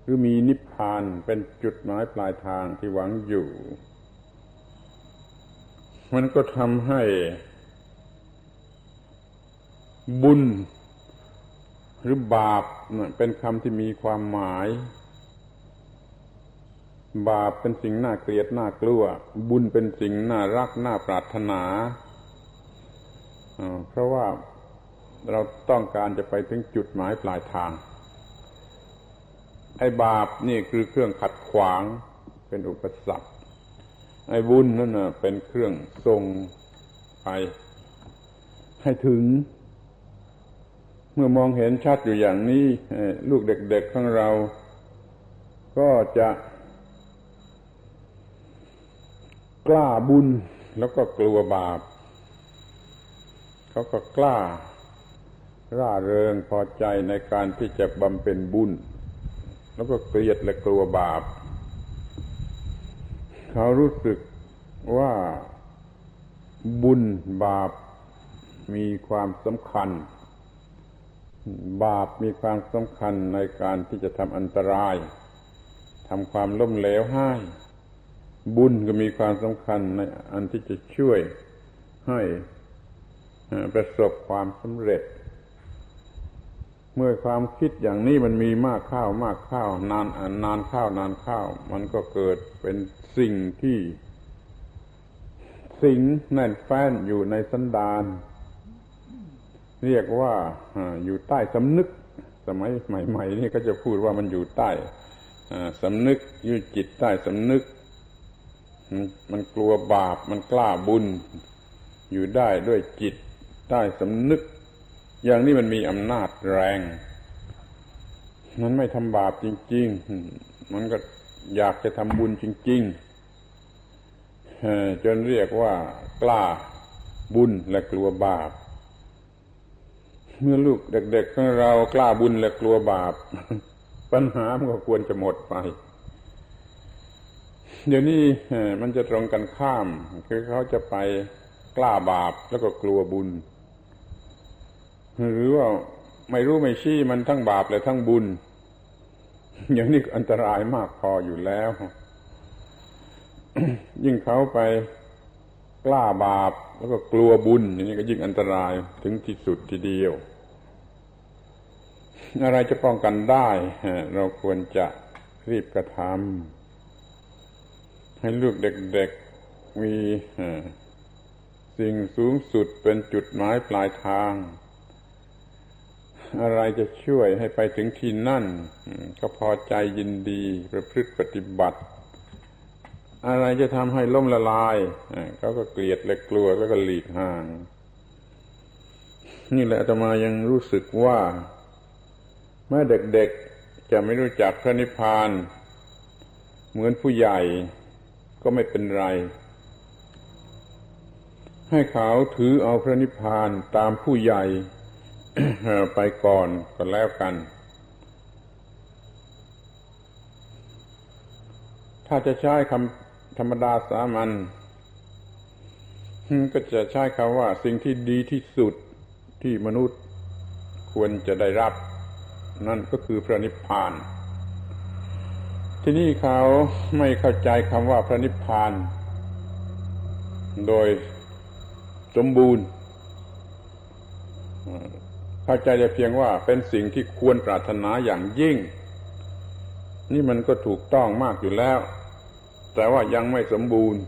คือมีนิพพานเป็นจุดหมายปลายทางที่หวังอยู่มันก็ทำให้บุญหรือบาปเป็นคำที่มีความหมายบาปเป็นสิ่งน่าเกลียดน่ากลัวบุญเป็นสิ่งน่ารักน่าปรารถนาเพราะว่าเราต้องการจะไปถึงจุดหมายปลายทางไอ้บาปนี่คือเครื่องขัดขวางเป็นอุปสรรคไอ้บุญนั่นน่ะเป็นเครื่องส่งไปให้ถึงเมื่อมองเห็นชัดอยู่อย่างนี้ลูกเด็กๆของเราก็จะกล้าบุญแล้วก็กลัวบาปเขาก็กล้าร่าเริงพอใจในการที่จะบำเพ็ญบุญแล้วก็เกลียดและกลัวบาปเขารู้สึกว่าบุญบาปมีความสำคัญบาปมีความสำคัญในการที่จะทำอันตรายทำความล้มเหลวให้บุญก็มีความสำคัญในอันที่จะช่วยให้ประสบความสำเร็จเมื่อความคิดอย่างนี้มันมีมากข้าวมากข้าวนานข้าวนานข้าวมันก็เกิดเป็นสิ่งที่สิงแน่นแฟ้นอยู่ในสันดานเรียกว่าอยู่ใต้สำนึกสมัยใหม่ๆนี่ก็จะพูดว่ามันอยู่ใต้สำนึกอยู่จิตใต้สำนึกมันกลัวบาปมันกล้าบุญอยู่ได้ด้วยจิตใต้สำนึกอย่างนี้มันมีอำนาจแรงมันไม่ทำบาปจริงๆมันก็อยากจะทำบุญจริงๆจนเรียกว่ากล้าบุญและกลัวบาปเมื่อลูกเด็กๆของเรากล้าบุญและกลัวบาปปัญหามันก็ควรจะหมดไปเดี๋ยวนี้มันจะตรงกันข้ามคือเขาจะไปกล้าบาปแล้วก็กลัวบุญหรือว่าไม่รู้ไม่ชี้มันทั้งบาปและทั้งบุญอย่างนี้อันตรายมากพออยู่แล้ว ยิ่งเขาไปกล้าบาปแล้วก็กลัวบุญอย่างนี้ก็ยิ่งอันตรายถึงที่สุดทีเดียวอะไรจะป้องกันได้เราควรจะรีบกระทำให้ลูกเด็กๆมีสิ่งสูงสุดเป็นจุดหมายปลายทางอะไรจะช่วยให้ไปถึงที่นั่นก็พอใจยินดีประพฤติปฏิบัติอะไรจะทำให้ล่มละลายเขาก็เกลียดและกลัวแล้วก็หลีกห่างนี่แหละอาตมายังรู้สึกว่าแม้เด็กๆจะไม่รู้จักพระนิพพานเหมือนผู้ใหญ่ก็ไม่เป็นไรให้เขาถือเอาพระนิพพานตามผู้ใหญ่ ไปก่อนก็แล้วกันถ้าจะใช้คำธรรมดาสามัญก็จะใช้คำว่าสิ่งที่ดีที่สุดที่มนุษย์ควรจะได้รับนั่นก็คือพระนิพพานที่นี่เขาไม่เข้าใจคำว่าพระนิพพานโดยสมบูรณ์เข้าใจแต่เพียงว่าเป็นสิ่งที่ควรปรารถนาอย่างยิ่งนี่มันก็ถูกต้องมากอยู่แล้วแต่ว่ายังไม่สมบูรณ์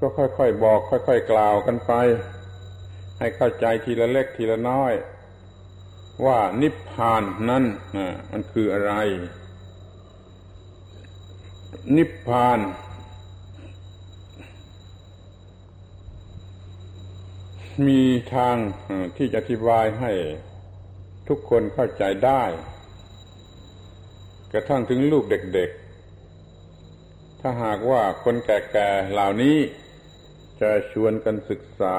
ก็ค่อยๆบอกค่อยๆกล่าวกันไปให้เข้าใจทีละเล็กทีละน้อยว่านิพพานนั้นมันคืออะไรนิพพานมีทางที่จะอธิบายให้ทุกคนเข้าใจได้ ระทั่งถึงลูกเด็กๆถ้าหากว่าคนแก่ๆเหล่านี้จะชวนกันศึกษา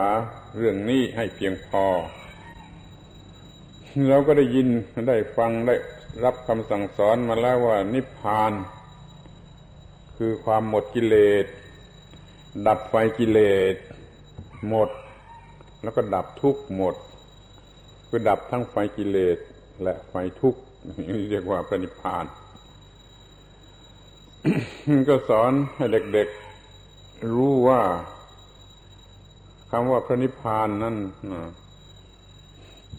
เรื่องนี้ให้เพียงพอเราก็ได้ยินได้ฟังได้รับคำสั่งสอนมาแล้วว่านิพพานคือความหมดกิเลสดับไฟกิเลสหมดแล้วก็ดับทุกข์หมดคือดับทั้งไฟกิเลสและไฟทุกข์นี่เรียกว่าพระนิพพาน ก็สอนให้เด็กๆรู้ว่าคำว่าพระนิพพานนั้น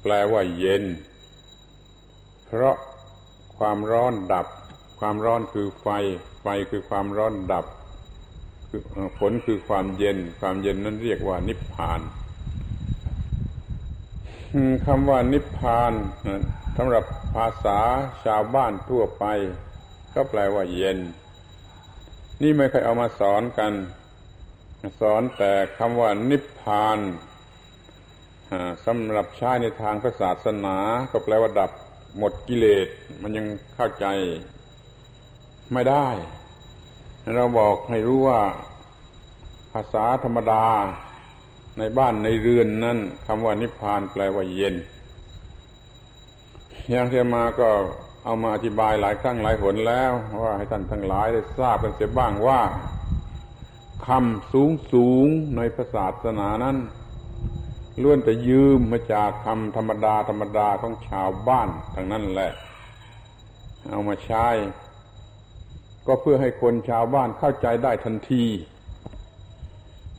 แปลว่าเย็นเพราะความร้อนดับความร้อนคือไฟไฟคือความร้อนดับผลคือความเย็นความเย็นนั้นเรียกว่านิพพานคำว่านิพพานสำหรับภาษาชาวบ้านทั่วไปก็แปลว่าเย็นนี่ไม่เคยเอามาสอนกันสอนแต่คำว่านิพพานสำหรับใช้ในทางพระศาสนาก็แปลว่าดับหมดกิเลสมันยังเข้าใจไม่ได้เราบอกให้รู้ว่าภาษาธรรมดาในบ้านในเรือนนั้นคำว่านิพพานแปลว่าเย็นอย่างที่มาก็เอามาอธิบายหลายครั้งหลายหนแล้วว่าให้ท่านทั้งหลายได้ทราบกันเสียบ้างว่าคำสูงๆในพระศาสนานั้นล้วนแต่ยืมมาจากคำธรรมดาธรรมดาของชาวบ้านทั้งนั้นแหละเอามาใช้ก็เพื่อให้คนชาวบ้านเข้าใจได้ทันที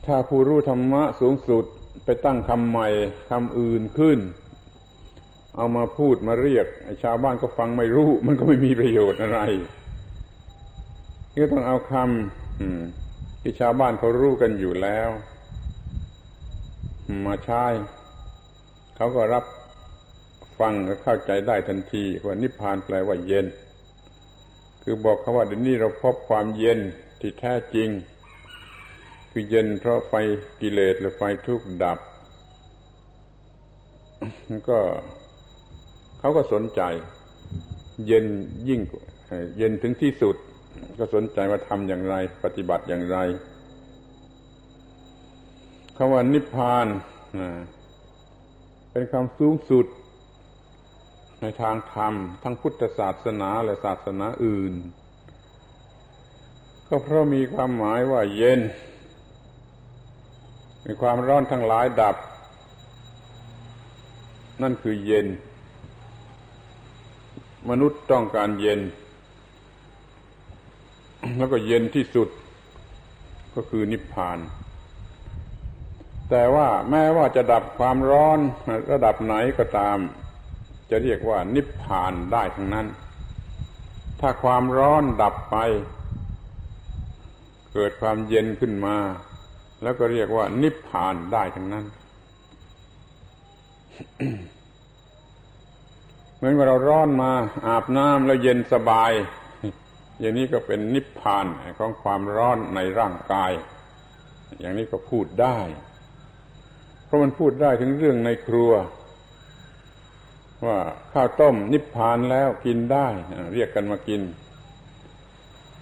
ถ้าผู้รู้ธรรมะสูงสุดไปตั้งคำใหม่คำอื่นขึ้นเอามาพูดมาเรียกชาวบ้านก็ฟังไม่รู้มันก็ไม่มีประโยชน์อะไรก็ต้องเอาคำที่ชาวบ้านเขารู้กันอยู่แล้วมาใช้เขาก็รับฟังก็เข้าใจได้ทันทีว่านิพพานแปลว่าเย็นคือบอกเขาว่าเดี๋ยวนี้เราพบความเย็นที่แท้จริงคือเย็นเพราะไฟกิเลสหรือไฟทุกข์ดับก็เขาก็สนใจเย็นยิ่งเย็นถึงที่สุดก็สนใจว่าทำอย่างไรปฏิบัติอย่างไรคำว่านิพพานเป็นคำสูงสุดในทางธรรมทั้งพุทธศาสนาและศาสนาอื่นก็เพราะมีความหมายว่าเย็นมีความร้อนทั้งหลายดับนั่นคือเย็นมนุษย์ต้องการเย็นแล้วก็เย็นที่สุดก็คือนิพพานแต่ว่าแม้ว่าจะดับความร้อนระดับไหนก็ตามจะเรียกว่านิพพานได้ทั้งนั้นถ้าความร้อนดับไปเกิดความเย็นขึ้นมาแล้วก็เรียกว่านิพพานได้ทั้งนั้น เหมือนว่าเราร้อนมาอาบน้ำแล้วเย็นสบายอย่างนี้ก็เป็นนิพพานของความร้อนในร่างกายอย่างนี้ก็พูดได้เพราะมันพูดได้ถึงเรื่องในครัวว่าข้าวต้มนิพพานแล้วกินได้เรียกกันมากิน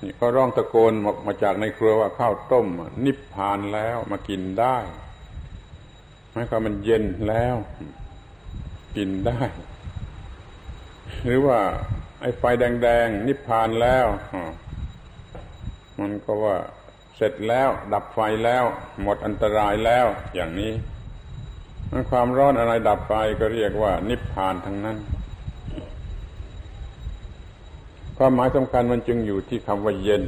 นี่ก็ร้องตะโกนมาจากในครัวว่าข้าวต้มนิพพานแล้วมากินได้หมายความมันเย็นแล้วกินได้หรือว่าไอ้ไฟแดงๆนิพพานแล้วมันก็ว่าเสร็จแล้วดับไฟแล้วหมดอันตรายแล้วอย่างนี้มันความร้อนอะไรดับไปก็เรียกว่านิพพานทั้งนั้นความหมายสำคัญมันจึงอยู่ที่คำว่าเย็น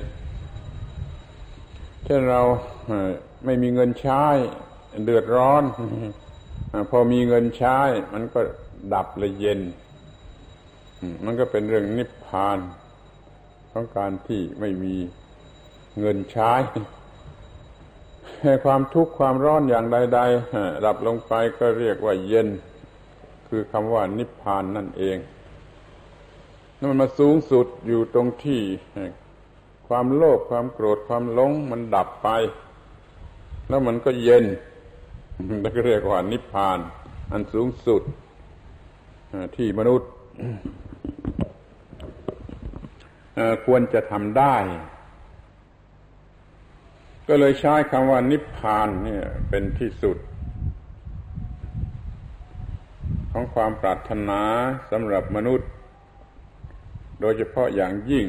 เช่นเราไม่มีเงินใช้เดือดร้อนพอมีเงินใช้มันก็ดับเลยเย็นมันก็เป็นเรื่องนิพพานของการที่ไม่มีเงินใช้ความทุกข์ความร้อนอย่างใดๆดับลงไปก็เรียกว่าเย็นคือคำว่านิพพานนั่นเองนั่นมันมาสูงสุดอยู่ตรงที่ความโลภความโกรธความหลงมันดับไปแล้วมันก็เย็นมันก็เรียกว่านิพพานอันสูงสุดที่มนุษย์ ควรจะทำได้ก็เลยใช้คำว่านิพพานเนี่ยเป็นที่สุดของความปรารถนาสำหรับมนุษย์โดยเฉพาะอย่างยิ่ง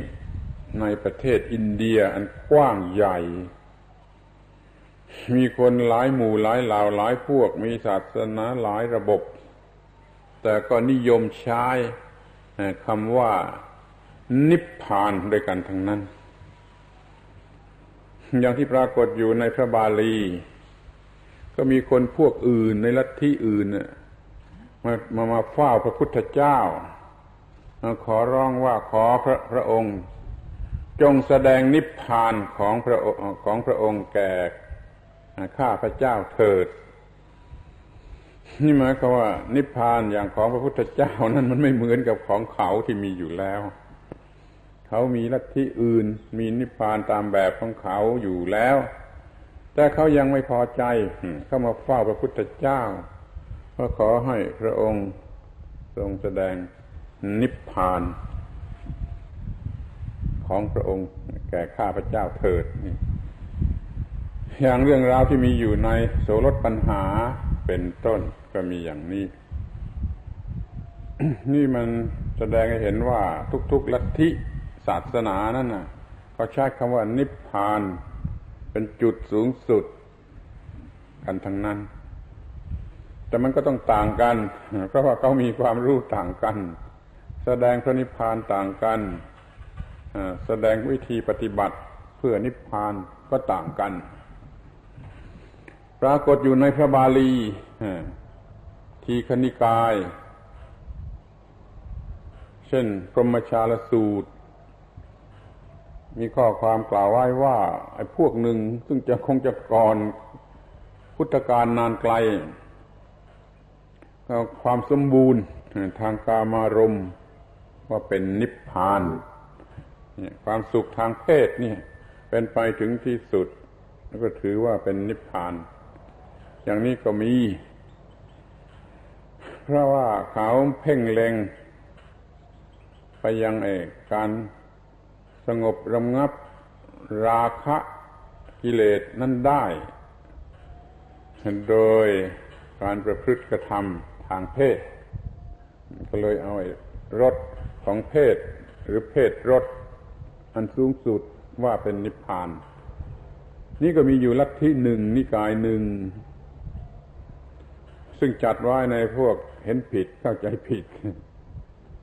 ในประเทศอินเดียอันกว้างใหญ่มีคนหลายหมู่หลายเหล่าหลายพวกมีศาสนาหลายระบบแต่ก็นิยมใช้คำว่านิพพานด้วยกันทั้งนั้นอย่างที่ปรากฏอยู่ในพระบาลีก็มีคนพวกอื่นในลัทธิอื่นมาเฝ้าพระพุทธเจ้าขอร้องว่าขอพระองค์จงแสดงนิพพานของพระองค์แก่ข้าพระเจ้าเถิดนี่หมายความว่านิพพานอย่างของพระพุทธเจ้านั้นมันไม่เหมือนกับของเขาที่มีอยู่แล้วเขามีลัทธิอื่นมีนิพพานตามแบบของเขาอยู่แล้วแต่เขายังไม่พอใจเข้ามาเฝ้าพระพุทธเจ้าก็ขอให้พระองค์ทรงแสดงนิพพานของพระองค์แก่ข้าพเจ้าเถิดนี่อย่างเรื่องราวที่มีอยู่ในโสรถปัญหาเป็นต้นก็มีอย่างนี้ นี่มันแสดงให้เห็นว่าทุกๆลัทธิศาสนานั่นน่ะเขาใช้คำว่านิพพานเป็นจุดสูงสุดกันทั้งนั้นแต่มันก็ต้องต่างกันเพราะว่าเขามีความรู้ต่างกันแสดงพระนิพพานต่างกันแสดงวิธีปฏิบัติเพื่อนิพพานก็ต่างกันปรากฏอยู่ในพระบาลีทีฆนิกายเช่นพรหมชาลสูตรมีข้อความกล่าวไว้ว่าไอ้พวกหนึ่งซึ่งจะคงจะก่อนพุทธกาลนานไกลความสมบูรณ์ทางกามารมณ์ว่าเป็นนิพพานความสุขทางเพศนี่เป็นไปถึงที่สุดแล้วก็ถือว่าเป็นนิพพานอย่างนี้ก็มีเพราะว่าเขาเพ่งเล็งไปยังการสงบระงับราคะกิเลสนั้นได้โดยการประพฤติกระทำทางเพศก็เลยเอารสของเพศหรือเพศรสอันสูงสุดว่าเป็นนิพพานนี่ก็มีอยู่ลัทธิหนึ่งนิกายหนึ่งซึ่งจัดไว้ในพวกเห็นผิดเข้าใจผิด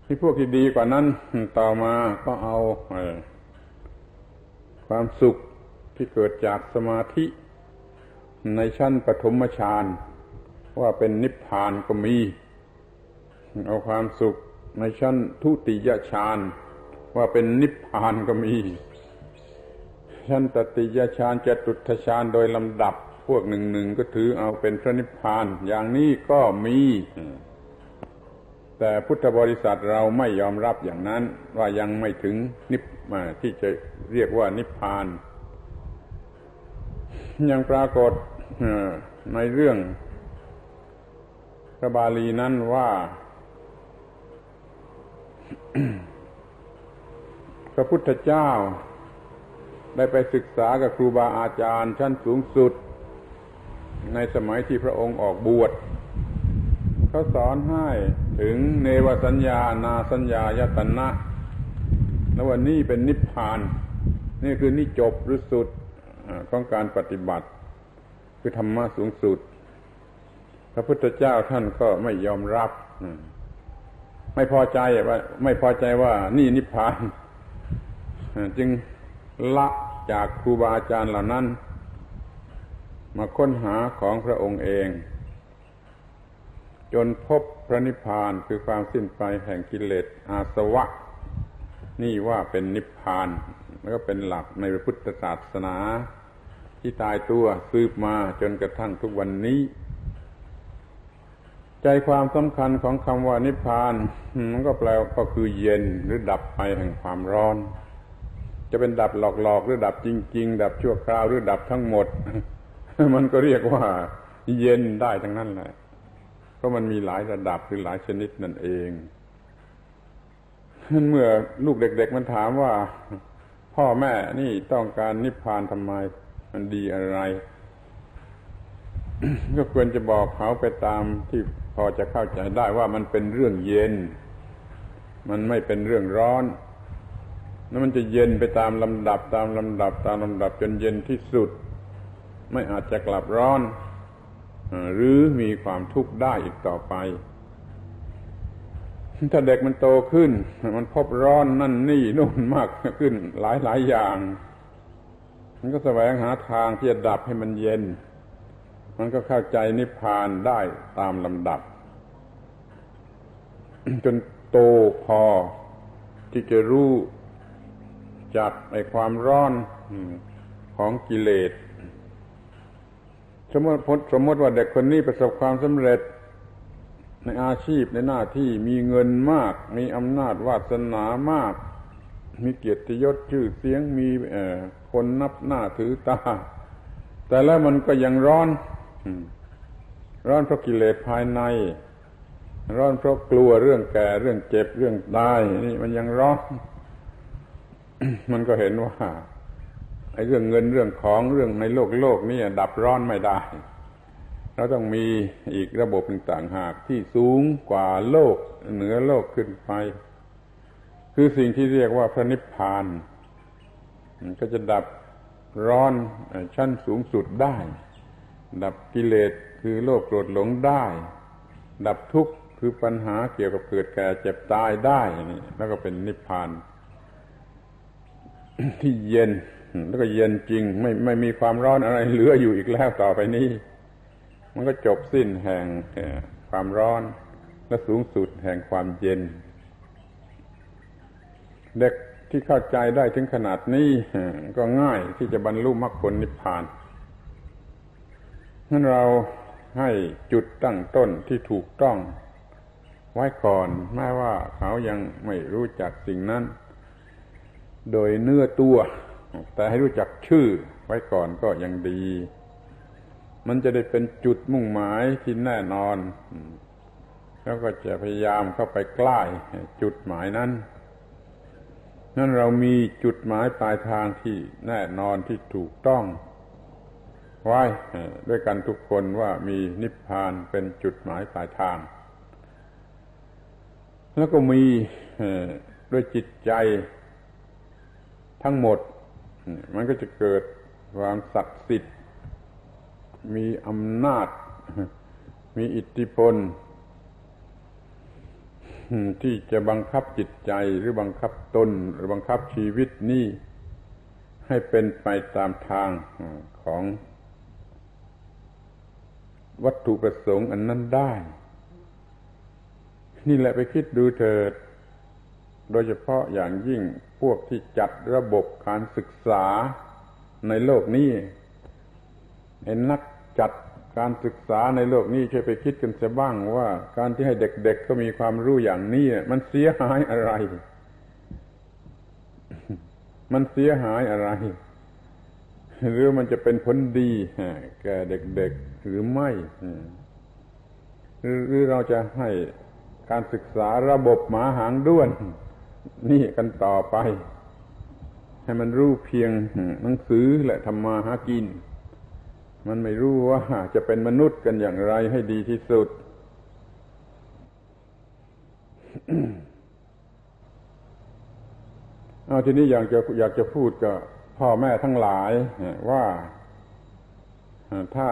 ที่พวกที่ดีกว่านั้นต่อมาก็เอาความสุขที่เกิดจากสมาธิในชั้นปฐมฌานว่าเป็นนิพพานก็มีเอาความสุขในชั้นทุติยฌานว่าเป็นนิพพานก็มีชั้นตติยฌานจตุตถฌานโดยลำดับพวกหนึ่งๆก็ถือเอาเป็นพระนิพพานอย่างนี้ก็มีแต่พุทธบริษัทเราไม่ยอมรับอย่างนั้นว่ายังไม่ถึงนิพพานที่จะเรียกว่านิพพานยังปรากฏในเรื่องพระบาลีนั้นว่า พระพุทธเจ้าได้ไปศึกษากับครูบาอาจารย์ชั้นสูงสุดในสมัยที่พระองค์ออกบวชเขาสอนให้ถึงเนวสัญญานาสัญญายตนะแล้วว่านี่เป็นนิพพานนี่คือนิจบหรือสุดของการปฏิบัติคือธรรมะสูงสุดพระพุทธเจ้าท่านก็ไม่ยอมรับไม่พอใจว่านี่นิพพานจึงละจากครูบาอาจารย์เหล่านั้นมาค้นหาของพระองค์เองจนพบพระนิพพานคือความสิ้นไปแห่งกิเลสอาสวะนี่ว่าเป็นนิพพานแล้วก็เป็นหลักในพระพุทธศาสนาที่ตายตัวสืบมาจนกระทั่งทุกวันนี้ใจความสำคัญของคำว่านิพพานมันก็แปลก็คือเย็นหรือดับไปแห่งความร้อนจะเป็นดับหลอกๆหรือดับจริงๆดับชั่วคราวหรือดับทั้งหมดมันก็เรียกว่าเย็นได้ทั้งนั้นแหละเพราะมันมีหลายระดับหรือหลายชนิดนั่นเอง เมื่อลูกเด็กๆมันถามว่าพ่อแม่นี่ต้องการนิพพานทำไมมันดีอะไร ก็ควรจะบอกเขาไปตามที่พอจะเข้าใจได้ว่ามันเป็นเรื่องเย็นมันไม่เป็นเรื่องร้อนแล้วมันจะเย็นไปตามลำดับจนเย็นที่สุดไม่อาจจะกลับร้อนหรือมีความทุกข์ได้อีกต่อไปถ้าเด็กมันโตขึ้นมันพบร้อนนั่นนี่นู่นมากขึ้นหลายอย่างมันก็แสวงหาทางที่จะดับให้มันเย็นมันก็เข้าใจนิพพานได้ตามลำดับจนโตพอที่จะรู้จักไอ้ความร้อนของกิเลสสมมติว่าเด็กคนนี้ประสบความสำเร็จในอาชีพในหน้าที่มีเงินมากมีอำนาจวาสนามากมีเกียรติยศชื่อเสียงมีคนนับหน้าถือตาแต่แล้วมันก็ยังร้อนเพราะกิเลสภายในร้อนเพราะกลัวเรื่องแก่เรื่องเจ็บเรื่องตายนี่มันยังร้อน มันก็เห็นว่าไอ้เรื่องเงินเรื่องของเรื่องในโลกนี่ดับร้อนไม่ได้เราต้องมีอีกระบบต่างหากที่สูงกว่าโลกเหนือโลกขึ้นไปคือสิ่งที่เรียกว่าพระนิพพานมันก็จะดับร้อนชั้นสูงสุดได้ดับกิเลสคือโลภโกรธหลงได้ดับทุกข์คือปัญหาเกี่ยวกับเกิดแก่เจ็บตายได้นี่แล้วก็เป็นนิพพาน ที่เย็นแล้วก็เย็นจริงไม่มีความร้อนอะไรเหลืออยู่อีกแล้วต่อไปนี้มันก็จบสิ้นแห่งความร้อนและสูงสุดแห่งความเย็นเด็กที่เข้าใจได้ถึงขนาดนี้ก็ง่ายที่จะบรรลุมรรคผลนิพพานงั้นเราให้จุดตั้งต้นที่ถูกต้องไว้ก่อนแม้ว่าเขายังไม่รู้จักสิ่งนั้นโดยเนื้อตัวแต่ให้รู้จักชื่อไว้ก่อนก็ยังดีมันจะได้เป็นจุดมุ่งหมายที่แน่นอนแล้วก็จะพยายามเข้าไปใกล้จุดหมายนั้นนั่นเรามีจุดหมายปลายทางที่แน่นอนที่ถูกต้องไว้ด้วยกันทุกคนว่ามีนิพพานเป็นจุดหมายปลายทางแล้วก็มีด้วยจิตใจทั้งหมดมันก็จะเกิดความศักดิ์สิทธิ์มีอำนาจมีอิทธิพลที่จะบังคับจิตใจหรือบังคับตนหรือบังคับชีวิตนี้ให้เป็นไปตามทางของวัตถุประสงค์อันนั้นได้นี่แหละไปคิดดูเถิดโดยเฉพาะอย่างยิ่งพวกที่จัดระบบการศึกษาในโลกนี้ไอ้นักจัดการศึกษาในโลกนี้ช่วยไปคิดกันเสียบ้างว่าการที่ให้เด็กๆก็มีความรู้อย่างนี้มันเสียหายอะไรหรือมันจะเป็นผลดีแก่เด็กๆหรือไม่หรือเราจะให้การศึกษาระบบหมาหางด้วนนี่กันต่อไปให้มันรู้เพียงหนังสือและทำมาหากินมันไม่รู้ว่าจะเป็นมนุษย์กันอย่างไรให้ดีที่สุด เอาทีนี้อยากจะพูดกับพ่อแม่ทั้งหลายว่าถ้า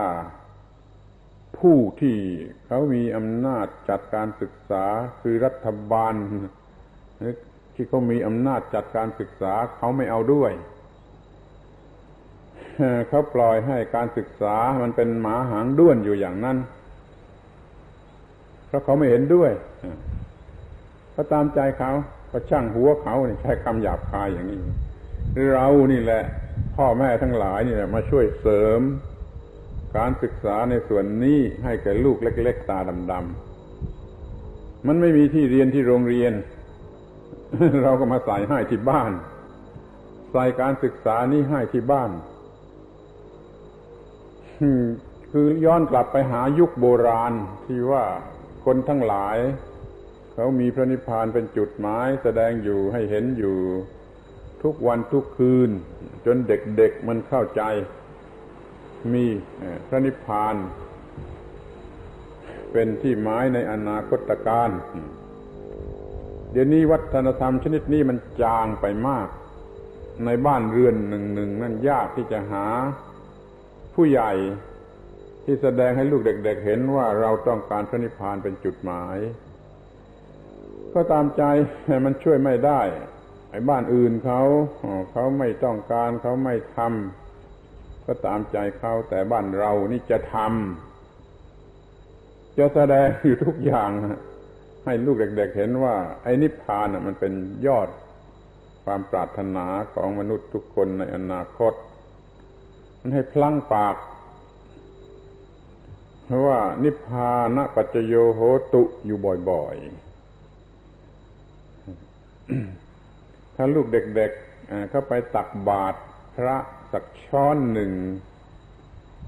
ผู้ที่เขามีอำนาจจัดการศึกษาคือรัฐบาลที่เขามีอำนาจจัดการศึกษาเขาไม่เอาด้วยเขาปล่อยให้การศึกษามันเป็นหมาหางด้วนอยู่อย่างนั้นเพราะเขาไม่เห็นด้วยเขาตามใจเขาก็ช่างหัวเขาใช้คำหยาบคายอย่างนี้เรานี่แหละพ่อแม่ทั้งหลายนี่แหละมาช่วยเสริมการศึกษาในส่วนนี้ให้แก่ลูกเล็กๆตาดำๆมันไม่มีที่เรียนที่โรงเรียน เราก็มาใส่ให้ที่บ้านใส่การศึกษานี้ให้ที่บ้านคือย้อนกลับไปหายุคโบราณที่ว่าคนทั้งหลาย เขามีพระนิพพานเป็นจุดหมายแสดงอยู่ให้เห็นอยู่ทุกวันทุกคืนจนเด็กๆมันเข้าใจมีพระนิพพานเป็นที่หมายในอนาคตการเดี๋ยวนี้วัฒนธรรมชนิดนี้มันจางไปมากในบ้านเรือนหนึ่งนั่นยากที่จะหาผู้ใหญ่ที่แสดงให้ลูกเด็กๆเห็นว่าเราต้องการพระนิพพานเป็นจุดหมายก็ตามใจมันช่วยไม่ได้ไอ้บ้านอื่นเขาไม่ต้องการเขาไม่ทำก็ตามใจเขาแต่บ้านเรานี่จะทำจะแสดงอยู่ทุกอย่างให้ลูกเด็กๆเห็นว่าไอ้นิพพานมันเป็นยอดความปรารถนาของมนุษย์ทุกคนในอนาคตมันให้พลั้งปากเพราะว่านิพพานปัจจโยโหตุอยู่บ่อยๆถ้าลูกเด็กๆเข้าไปตักบาตรพระสักช้อนหนึ่ง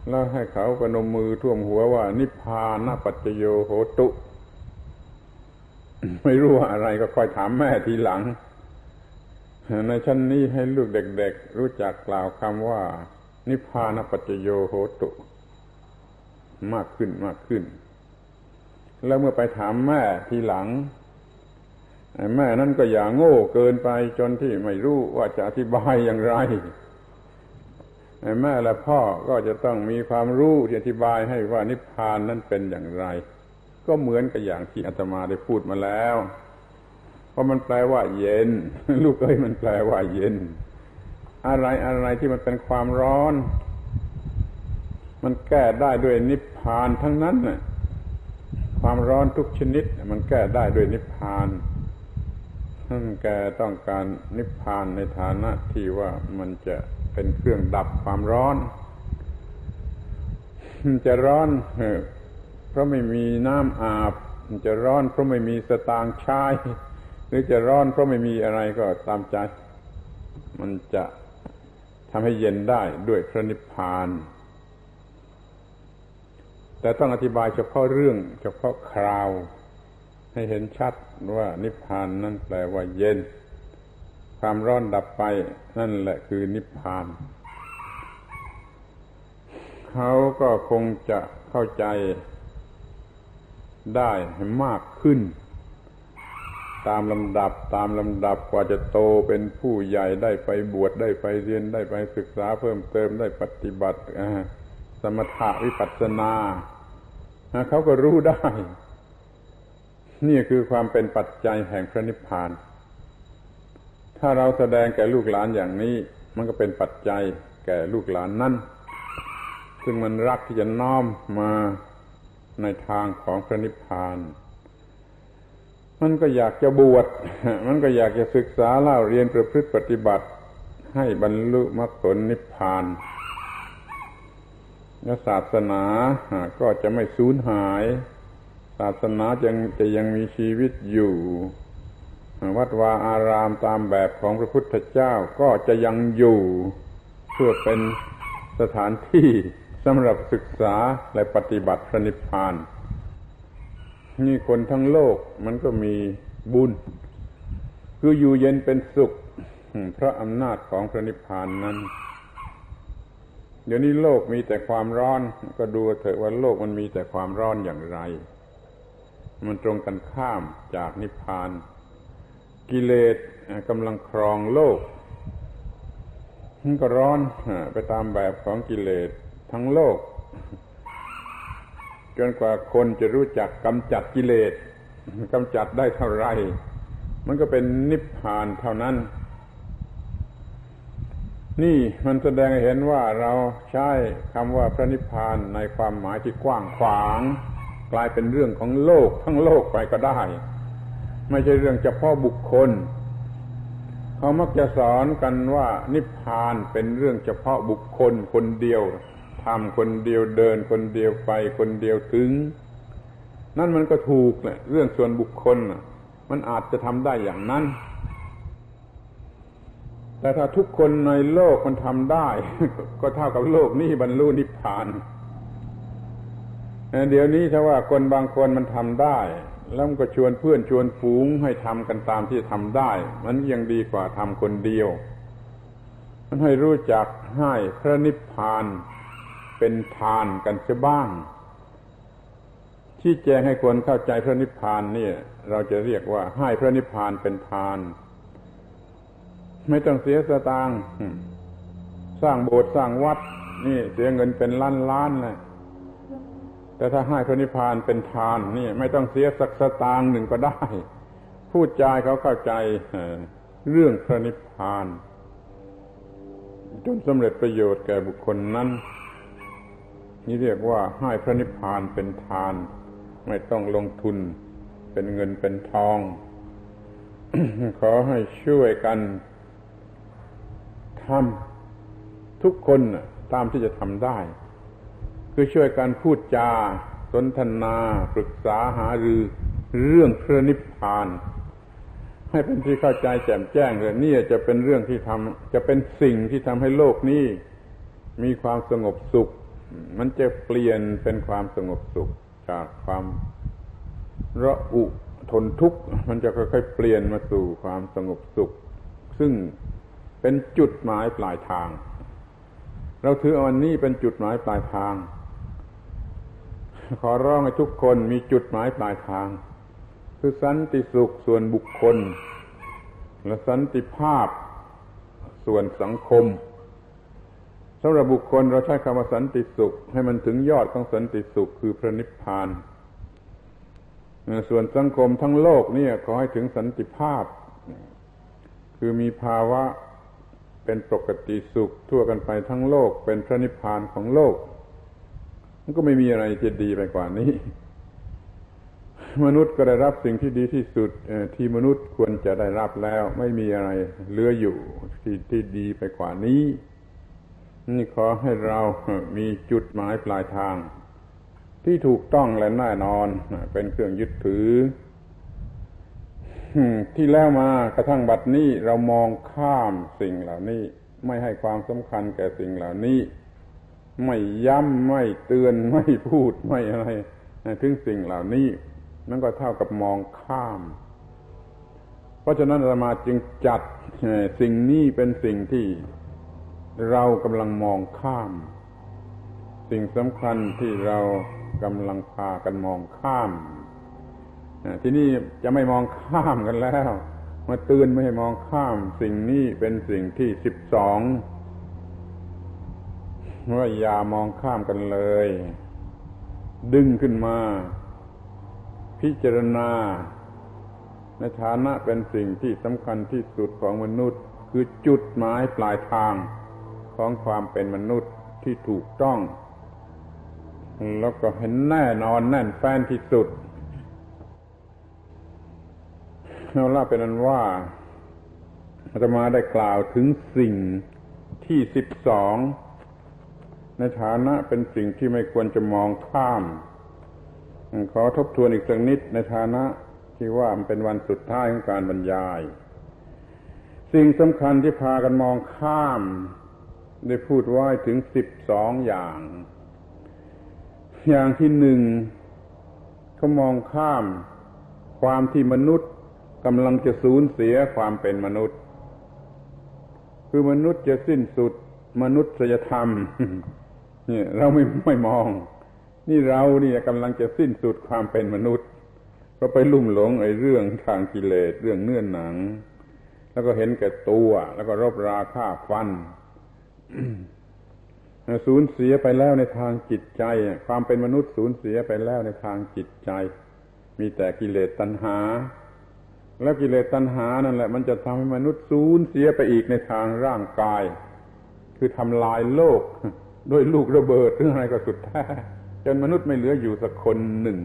แล้วให้เขาประนมมือท่วมหัวว่านิพพานปัจจโยโหตุไม่รู้อะไรก็ค่อยถามแม่ทีหลังในชั้นนี้ให้ลูกเด็กๆรู้จักกล่าวคำว่านิพพานปัจจโยโหตุมากขึ้นแล้วเมื่อไปถามแม่ทีหลังแม่นั่นก็อย่าโง่เกินไปจนที่ไม่รู้ว่าจะอธิบายอย่างไรแม่และพ่อก็จะต้องมีความรู้ที่อธิบายให้ว่านิพพานนั้นเป็นอย่างไรก็เหมือนกับอย่างที่อาตมาได้พูดมาแล้วเพราะมันแปลว่าเย็นลูกเอ้ยมันแปลว่าเย็นอะไรที่มันเป็นความร้อนมันแก้ได้ด้วยนิพพานทั้งนั้นน่ะความร้อนทุกชนิดมันแก้ได้ด้วยนิพพานท่านแกต้องการนิพพานในฐานะที่ว่ามันจะเป็นเครื่องดับความร้อนจะร้อนเพราะไม่มีน้ำอาบจะร้อนเพราะไม่มีสตางค์ใช้หรือจะร้อนเพราะไม่มีอะไรก็ตามใจมันจะทำให้เย็นได้ด้วยพระนิพพานแต่ต้องอธิบายเฉพาะเรื่องเฉพาะคราวให้เห็นชัดว่านิพพานนั่นแปลว่าเย็นความร้อนดับไปนั่นแหละคือนิพพานเขาก็คงจะเข้าใจได้มากขึ้นตามลำดับกว่าจะโตเป็นผู้ใหญ่ได้ไปบวชได้ไปเรียนได้ไปศึกษาเพิ่มเติมได้ปฏิบัติสมถะวิปัสสนาเขาก็รู้ได้นี่คือความเป็นปัจจัยแห่งพระนิพพานถ้าเราแสดงแก่ลูกหลานอย่างนี้มันก็เป็นปัจจัยแก่ลูกหลานนั้นซึ่งมันรักที่จะน้อมมาในทางของพระนิพพานมันก็อยากจะบวชมันก็อยากจะศึกษาเล่าเรียนประพฤติปฏิบัติให้บรรลุมรรคผลนิพพานและศาสนาก็จะไม่สูญหายศาสนาจะยังมีชีวิตอยู่วัดวาอารามตามแบบของพระพุทธเจ้าก็จะยังอยู่เพื่อเป็นสถานที่สำหรับศึกษาและปฏิบัติพระนิพพานนี่คนทั้งโลกมันก็มีบุญคืออยู่เย็นเป็นสุขเพราะอำนาจของพระนิพพานนั้นเดี๋ยวนี้โลกมีแต่ความร้อนก็ดูเถอะว่าโลกมันมีแต่ความร้อนอย่างไรมันตรงกันข้ามจากนิพพานกิเลสกำลังครองโลกมันก็ร้อนไปตามแบบของกิเลสทั้งโลกจนกว่าคนจะรู้จักกำจัดกิเลสกำจัดได้เท่าไรมันก็เป็นนิพพานเท่านั้นนี่มันแสดงให้เห็นว่าเราใช้คำว่าพระนิพพานในความหมายที่กว้างขวางกลายเป็นเรื่องของโลกทั้งโลกไปก็ได้ไม่ใช่เรื่องเฉพาะบุคคลเขามักจะสอนกันว่านิพพานเป็นเรื่องเฉพาะบุคคลคนเดียวทำคนเดียวเดินคนเดียวไปคนเดียวถึงนั่นมันก็ถูกแหละเรื่องส่วนบุคคลมันอาจจะทำได้อย่างนั้นแต่ถ้าทุกคนในโลกมันทำได้ ก็เท่ากับโลกนี้บรรลุนิพพานเดี๋ยวนี้ถ้าว่าคนบางคนมันทำได้ แล้วมันก็ชวนเพื่อนชวนฝูงให้ทำกันตามที่ทำได้มันยังดีกว่าทำคนเดียวมันให้รู้จักให้พระนิพพานเป็นทานกันเสียบ้างที่แจ้งให้คนเข้าใจพระนิพพานนี่เราจะเรียกว่าให้พระนิพพานเป็นทานไม่ต้องเสียสตางค์สร้างโบสถ์สร้างวัดนี่เสียเงินเป็นล้านๆเลยแต่ถ้าให้พระนิพพานเป็นทานนี่ไม่ต้องเสียสักสตางค์หนึ่งก็ได้พูดจาเขาเข้าใจเรื่องพระนิพพานจนสำเร็จประโยชน์แก่บุคคลนั้นนี่เรียกว่าให้พระนิพพานเป็นทานไม่ต้องลงทุนเป็นเงินเป็นทอง ขอให้ช่วยกันทำทุกคนตามที่จะทำได้คือช่วยกันพูดจาสนทนาปรึกษาหารือเรื่องพระนิพพานให้เป็นที่เข้าใจแจ่มแจ้งเลยนี่จะเป็นเรื่องที่ทำจะเป็นสิ่งที่ทำให้โลกนี้มีความสงบสุขมันจะเปลี่ยนเป็นความสงบสุขจากความระอุทนทุกข์มันจะค่อยๆเปลี่ยนมาสู่ความสงบสุขซึ่งเป็นจุดหมายปลายทางเราถือเอาอันนี้เป็นจุดหมายปลายทางขอร้องให้ทุกคนมีจุดหมายปลายทางคือสันติสุขส่วนบุคคลและสันติภาพส่วนสังคมสำหรับบุคคลเราใช้คำว่าสันติสุขให้มันถึงยอดของสันติสุขคือพระนิพพานส่วนสังคมทั้งโลกนี่ขอให้ถึงสันติภาพคือมีภาวะเป็นปกติสุขทั่วกันไปทั้งโลกเป็นพระนิพพานของโลกมันก็ไม่มีอะไรจะดีไปกว่านี้มนุษย์ก็ได้รับสิ่งที่ดีที่สุดที่มนุษย์ควรจะได้รับแล้วไม่มีอะไรเหลืออยู่ที่ดีไปกว่านี้นี่ขอให้เรามีจุดหมายปลายทางที่ถูกต้องและแน่นอนเป็นเครื่องยึดถือที่แล้วมากระทั่งบัดนี้เรามองข้ามสิ่งเหล่านี้ไม่ให้ความสำคัญแก่สิ่งเหล่านี้ไม่ย้ำไม่เตือนไม่พูดไม่อะไรถึงสิ่งเหล่านี้นั่นก็เท่ากับมองข้ามเพราะฉะนั้นอาตมาจึงจัดสิ่งนี้เป็นสิ่งที่เรากำลังมองข้ามสิ่งสำคัญที่เรากำลังพากันมองข้ามที่นี่จะไม่มองข้ามกันแล้วมาเตือนไม่ให้มองข้ามสิ่งนี้เป็นสิ่งที่12ว่าอย่ามองข้ามกันเลยดึงขึ้นมาพิจารณาในฐานะเป็นสิ่งที่สำคัญที่สุดของมนุษย์คือจุดหมายปลายทางของความเป็นมนุษย์ที่ถูกต้องแล้วก็เห็นแน่นอนแน่นแฟ้นที่สุดเราเล่าเป็นนั้นว่าอาตมาได้กล่าวถึงสิ่งที่12ในฐานะเป็นสิ่งที่ไม่ควรจะมองข้ามขอทบทวนอีกสักนิดในฐานะที่ว่ามันเป็นวันสุดท้ายของการบรรยายสิ่งสำคัญที่พากันมองข้ามได้พูดไว้ถึง12อย่างอย่างที่1เขามองข้ามความที่มนุษย์กำลังจะสูญเสียความเป็นมนุษย์คือมนุษย์จะสิ้นสุดมนุษยธรรมนี่เราไม่มองนี่เราเนี่ยกำลังจะสิ้นสุดความเป็นมนุษย์เพราะไปลุ่มหลงไอ้เรื่องทางกิเลสเรื่องเนื้อหนังแล้วก็เห็นแก่ตัวแล้วก็รบราฆ่าฟัน สูญเสียไปแล้วในทางจิตใจความเป็นมนุษย์สูญเสียไปแล้วในทางจิตใจมีแต่กิเลสตัณหาแล้วกิเลสตัณหานั่นแหละมันจะทำให้มนุษย์สูญเสียไปอีกในทางร่างกายคือทำลายโลกด้วยลูกระเบิดหรืออะไรก็สุดแท้จนมนุษย์ไม่เหลืออยู่สักคนหนึ่ง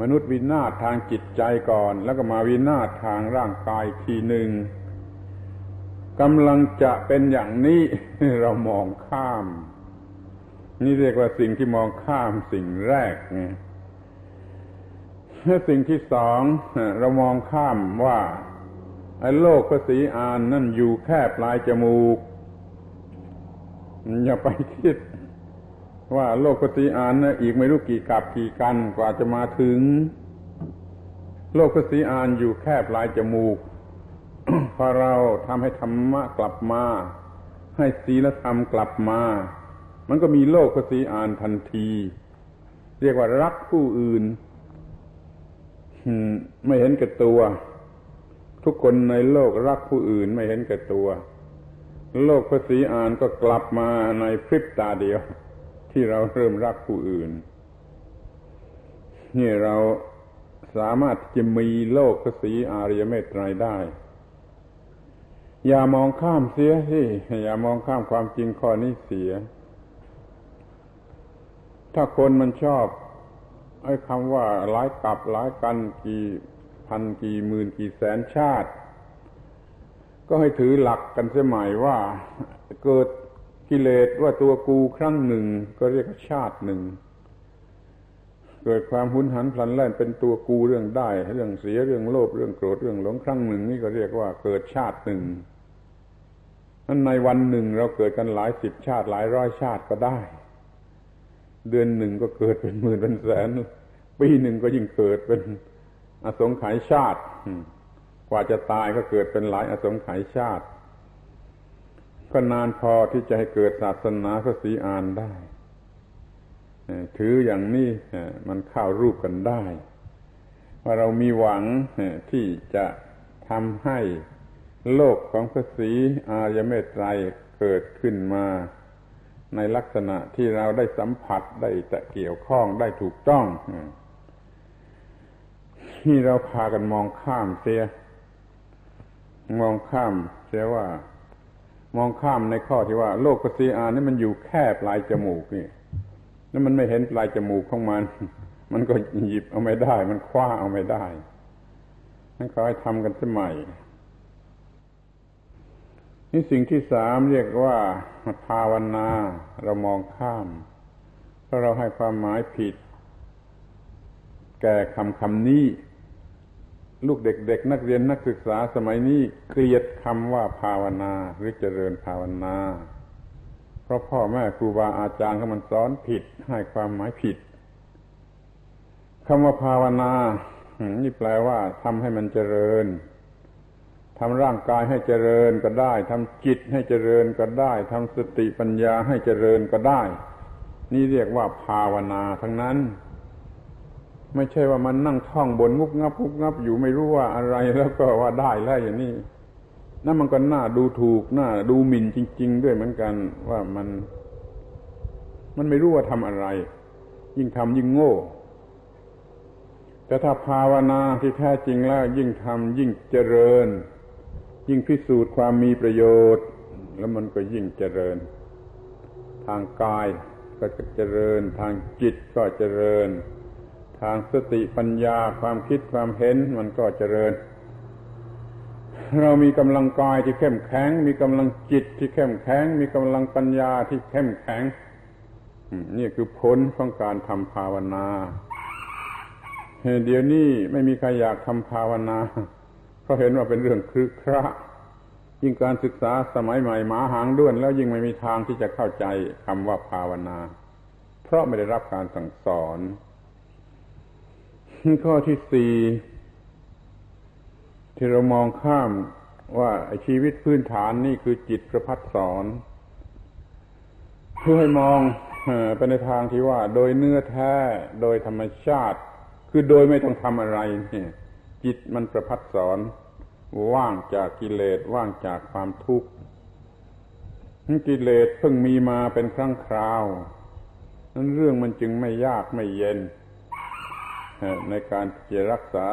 มนุษย์วินาศทางจิตใจก่อนแล้วก็มาวินาศทางร่างกายทีหนึ่งกำลังจะเป็นอย่างนี้เรามองข้ามนี่เรียกว่าสิ่งที่มองข้ามสิ่งแรกสิ่งที่2เรามองข้ามว่าไอ้โลกภาษีอานนั่นอยู่แค่ปลายจมูกอย่าไปคิดว่าโลกภาษีอานนะอีกไม่รู้กี่กับกี่กันกว่าจะมาถึง โลกสีอานอยู่แคบลายจมูก พอเราทำให้ธรรมะกลับมาให้ศีลธรรมกลับมามันก็มีโลกสีอานทันทีเรียกว่ารักผู้อื่นไม่เห็นแก่ตัวทุกคนในโลกรักผู้อื่นไม่เห็นแก่ตัวโลกสีอานก็กลับมาในพริบตาเดียวที่เราเริ่มรักผู้อื่นนี่เราสามารถจะมีโลกสีอาริยเมตไตรได้อย่ามองข้ามเสียสิอย่ามองข้ามความจริงข้อนี้เสียถ้าคนมันชอบไอ้คำว่าหลายกับหลายกันกี่พันกี่หมื่นกี่แสนชาติก็ให้ถือหลักกันเสียใหม่ว่าเกิดกิเลสว่าตัวกูครั้งหนึ่งก็เรียกว่าชาติหนึ่งเกิดความหุนหันพลันแล่นเป็นตัวกูเรื่องได้เรื่องเสียเรื่องโลภเรื่องโกรธเรื่องหลงครั้งหนึ่งนี่ก็เรียกว่าเกิดชาติหนึ่งนั้นในวันหนึ่งเราเกิดกันหลายสิบชาติหลายร้อยชาติก็ได้เดือนหนึ่งก็เกิดเป็นหมื่นเป็นแสนปีหนึ่งก็ยิ่งเกิดเป็นอสงไขยชาติกว่าจะตายก็เกิดเป็นหลายอสงไขยชาติก็นานพอที่จะให้เกิดศาสนาพระศรีอานได้ถืออย่างนี้มันเข้ารูปกันได้ว่าเรามีหวังที่จะทำให้โลกของพระศรีอริยเมตไตรเกิดขึ้นมาในลักษณะที่เราได้สัมผัสได้จะเกี่ยวข้องได้ถูกต้องที่เราพากันมองข้ามเสียมองข้ามเสียว่ามองข้ามในข้อที่ว่าโลกพระศรีอานนี่มันอยู่แคบปลายจมูกนี่แล้วมันไม่เห็นปลายจมูกของมันมันก็หยิบเอาไม่ได้มันคว้าเอาไม่ได้นั่นขอให้ทำกันสมัยนี่สิ่งที่สามเรียกว่าภาวนาเรามองข้ามเพราะเราให้ความหมายผิดแก่คำนี้ลูกเด็กๆนักเรียนนักศึกษาสมัยนี้เกลียดคำว่าภาวนาหรือเจริญภาวนาเพราะพ่อแม่ครูบาอาจารย์เขามันสอนผิดให้ความหมายผิดคำว่าภาวนานี่แปลว่าทำให้มันเจริญทำร่างกายให้เจริญก็ได้ทำจิตให้เจริญก็ได้ทำสติปัญญาให้เจริญก็ได้นี่เรียกว่าภาวนาทั้งนั้นไม่ใช่ว่ามันนั่งท่องบนงุบงับงุบงับอยู่ไม่รู้ว่าอะไรแล้วก็ว่าได้แล้วอย่างนี้นั่นมันก็น่าดูถูกน่าดูหมิ่นจริงๆด้วยเหมือนกันว่ามันไม่รู้ว่าทำอะไรยิ่งทำยิ่งโง่แต่ถ้าภาวนาที่แท้จริงแล้วยิ่งทำยิ่งเจริญยิ่งพิสูจน์ความมีประโยชน์แล้วมันก็ยิ่งเจริญทางกายก็จะเจริญทางจิตก็เจริญทางสติปัญญาความคิดความเห็นมันก็เจริญเรามีกำลังกายที่เข้มแข็งมีกำลังจิตที่เข้มแข็งมีกำลังปัญญาที่เข้มแข็งนี่คือผลของการทำภาวนาเดี๋ยวนี้ไม่มีใครอยากทำภาวนาเพราะเห็นว่าเป็นเรื่องครึกคร่ายิ่งการศึกษาสมัยใหม่หมาหางด้วนแล้วยิ่งไม่มีทางที่จะเข้าใจคำว่าภาวนาเพราะไม่ได้รับการสั่งสอนข้อที่สี่ที่เรามองข้ามว่าชีวิตพื้นฐานนี่คือจิตประพัดสอนเพื่อให้มองไปในทางที่ว่าโดยเนื้อแท้โดยธรรมชาติคือโดยไม่ต้องทำอะไรนี่จิตมันประพัดสอนว่างจากกิเลสว่างจากความทุกข์กิเลสเพิ่งมีมาเป็นครั้งคราวนั้นเรื่องมันจึงไม่ยากไม่เย็นในการจะรักษา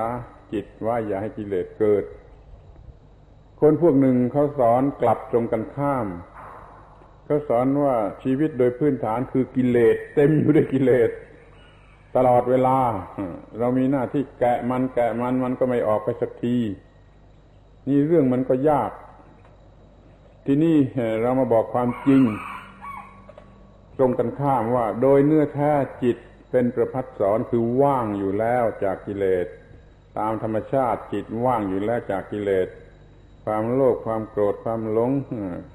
จิตว่าอย่าให้กิเลสเกิดคนพวกหนึ่งเขาสอนกลับตรงกันข้ามเขาสอนว่าชีวิตโดยพื้นฐานคือกิเลสเต็มอยู่ด้วยกิเลสตลอดเวลาเรามีหน้าที่แกะมันมันก็ไม่ออกไปสักทีนี่เรื่องมันก็ยากที่นี่เรามาบอกความจริงตรงกันข้ามว่าโดยเนื้อแท้จิตเป็นประภัสสรคือว่างอยู่แล้วจากกิเลสตามธรรมชาติจิตว่างอยู่แล้วจากกิเลสความโลภความโกรธความหลง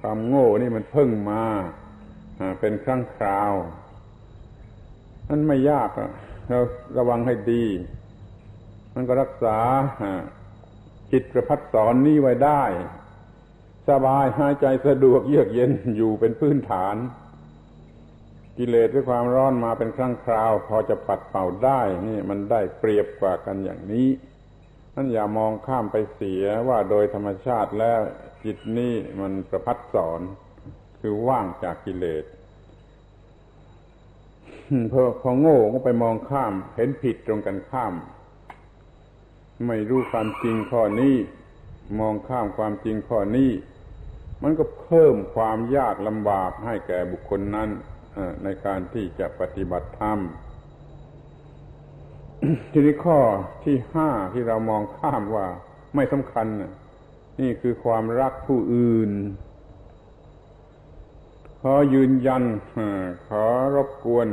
ความโง่นี่มันเพิ่งมาเป็นครั้งคราวนั่นไม่ยากเราระวังให้ดี มันก็รักษาจิตประภัสสรนี้ไว้ได้สบายหายใจสะดวกเยือกเย็นอยู่เป็นพื้นฐานกิเลสด้วยความร้อนมาเป็นครั้งคราวพอจะปัดเป่าได้นี่มันได้เปรียบกว่ากันอย่างนี้นั่นอย่ามองข้ามไปเสียว่าโดยธรรมชาติแล้วจิตนี่มันประภัสสรคือว่างจากกิเลสพอโง่ก็ไปมองข้ามเห็นผิดตรงกันข้ามไม่รู้ความจริงข้อนี้มองข้ามความจริงข้อนี้มันก็เพิ่มความยากลำบากให้แก่บุคคลนั้นในการที่จะปฏิบัติธรรม ทีนี้ข้อที่ห้าที่เรามองข้ามว่าไม่สำคัญนี่คือความรักผู้อื่นขอยืนยันขอรบกวน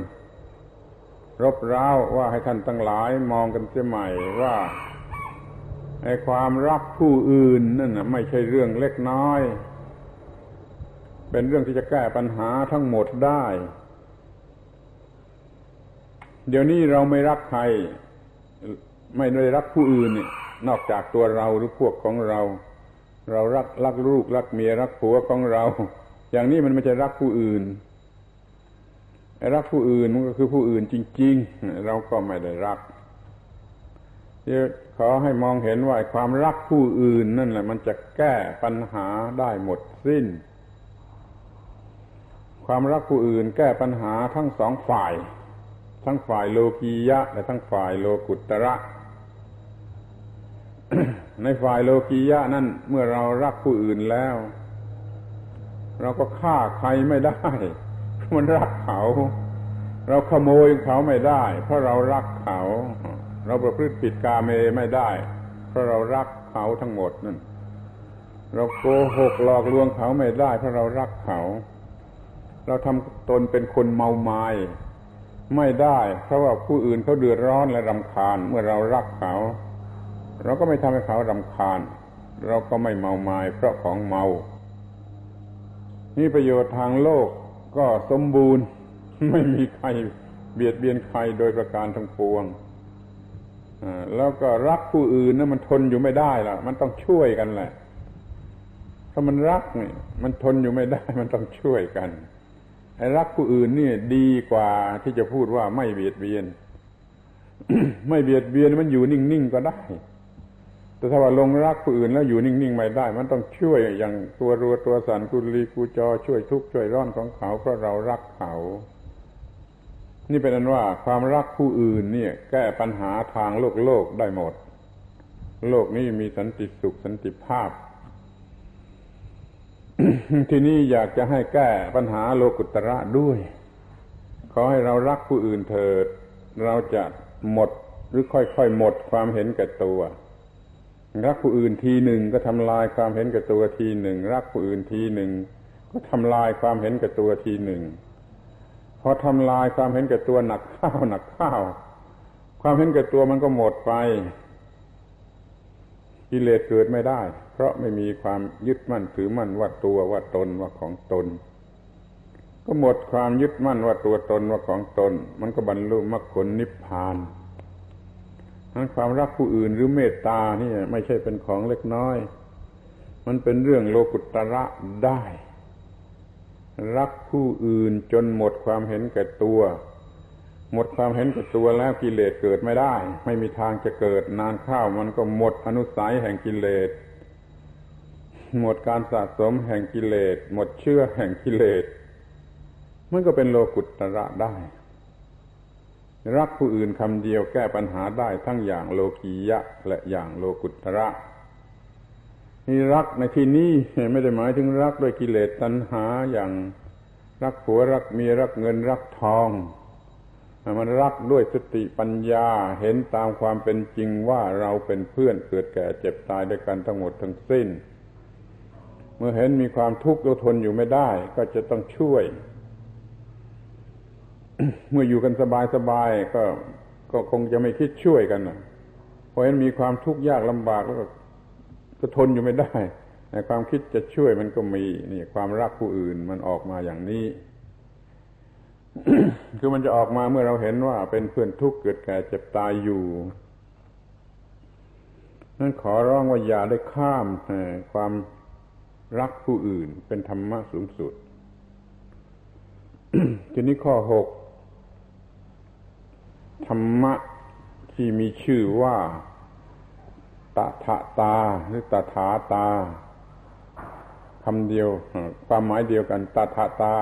รบเร้าว่าให้ท่านทั้งหลายมองกันเสียใหม่ว่าไอ้ความรักผู้อื่นนั่นน่ะไม่ใช่เรื่องเล็กน้อยเป็นเรื่องที่จะแก้ปัญหาทั้งหมดได้เดี๋ยวนี้เราไม่รักใครไม่ได้รักผู้อื่นนอกจากตัวเราหรือพวกของเราเรารักลูกรักเมียรักผัวของเราอย่างนี้มันไม่ใช่รักผู้อื่นรักผู้อื่นมันก็คือผู้อื่นจริงๆเราก็ไม่ได้รักขอให้มองเห็นว่าความรักผู้อื่นนั่นแหละมันจะแก้ปัญหาได้หมดสิ้นความรักผู้อื่นแก้ปัญหาทั้งสองฝ่ายทั้งฝ่ายโลกียะและทั้งฝ่ายโลกุตระ ในฝ่ายโลกียะนั่นเมื่อเรารักผู้อื่นแล้วเราก็ฆ่าใครไม่ได้มันรักเขาเราขโมยเขาไม่ได้เพราะเรารักเขาเราประพฤติผิดกาเมไม่ได้เพราะเรารักเขาทั้งหมดนั่นเราโกหกหลอกลวงเขาไม่ได้เพราะเรารักเขาเราทำตนเป็นคนเมาไม้ไม่ได้เพราะว่าผู้อื่นเขาเดือดร้อนและรำคาญเมื่อเรารักเขาเราก็ไม่ทำให้เขารำคาญเราก็ไม่เมาไม้เพราะของเมานี่ประโยชน์ทางโลกก็สมบูรณ์ไม่มีใครเบียดเบียนใครโดยประการทั้งปวงแล้วก็รักผู้อื่นนะมันทนอยู่ไม่ได้ล่ะมันต้องช่วยกันแหละถ้ามันรักนี่มันทนอยู่ไม่ได้มันต้องช่วยกันไอ้รักผู้อื่นนี่ดีกว่าที่จะพูดว่าไม่เบียดเบียน ไม่เบียดเบียนมันอยู่นิ่งๆก็ได้แต่ถ้าว่าลงรักผู้อื่นแล้วอยู่นิ่งๆไม่ได้มันต้องช่วยอย่างตัวรัวตัวสันกุลีกูจอช่วยทุกข์ช่วยร้อนของเขาเพราะเรารักเขานี่เป็นอันว่าความรักผู้อื่นเนี่ยแก้ปัญหาทางโลกได้หมดโลกนี้มีสันติสุขสันติภาพ ทีนี้อยากจะให้แก้ปัญหาโลกุตระด้วยขอให้เรารักผู้อื่นเถิดเราจะหมดหรือค่อยๆหมดความเห็นแก่ตัวรักผู้อื่นทีหนึ่งก็ทำลายความเห็นแก่ตัวทีหนึ่งรักผู้อื่นทีหนึ่งก็ทำลายความเห็นแก่ตัวทีหนึ่งพอทำลายความเห็นแก่ตัวหนักข้าวความเห็นแก่ตัวมันก็หมดไปกิเลสเกิดไม่ได้เพราะไม่มีความยึดมั่นถือมั่นว่าตัวว่าตนว่าของตนก็หมดความยึดมั่นว่าตัวตนว่าของตนมันก็บรรลุมรรคผลนิพพานนั้นความรักผู้อื่นหรือเมตตานี่ไม่ใช่เป็นของเล็กน้อยมันเป็นเรื่องโลกุตระได้รักผู้อื่นจนหมดความเห็นแก่ตัวหมดความเห็นแก่ตัวแล้วกิเลสเกิดไม่ได้ไม่มีทางจะเกิดนานข้าวมันก็หมดอนุสัยแห่งกิเลสหมดการสะสมแห่งกิเลสหมดเชื้อแห่งกิเลสมันก็เป็นโลกุตระได้รักผู้อื่นคำเดียวแก้ปัญหาได้ทั้งอย่างโลกียะและอย่างโลกุตระนี่รักในที่นี้ไม่ได้หมายถึงรักด้วยกิเลสตัณหาอย่างรักผัวรักเมียรักเงินรักทองมันรักด้วยสติปัญญาเห็นตามความเป็นจริงว่าเราเป็นเพื่อนเกิดแก่เจ็บตายด้วยกันทั้งหมดทั้งสิ้นเมื่อเห็นมีความทุกข์ทนอยู่ไม่ได้ก็จะต้องช่วยเมื่ออยู่กันสบายๆก็คงจะไม่คิดช่วยกันนะเพราะฉะนั้นมีความทุกข์ยากลำบากแล้วก็ทนอยู่ไม่ได้ในความคิดจะช่วยมันก็มีนี่ความรักผู้อื่นมันออกมาอย่างนี้ คือมันจะออกมาเมื่อเราเห็นว่าเป็นเพื่อนทุกข์เกิดแก่เจ็บตายอยู่ นั้นขอร้องว่าอย่าได้ข้ามความรักผู้อื่นเป็นธรรมะสูงสุด ทีนี้ข้อ 6 ธรรมะที่มีชื่อว่าตถาตาหรือตถาตาคำเดียวความหมายเดียวกันตถาตา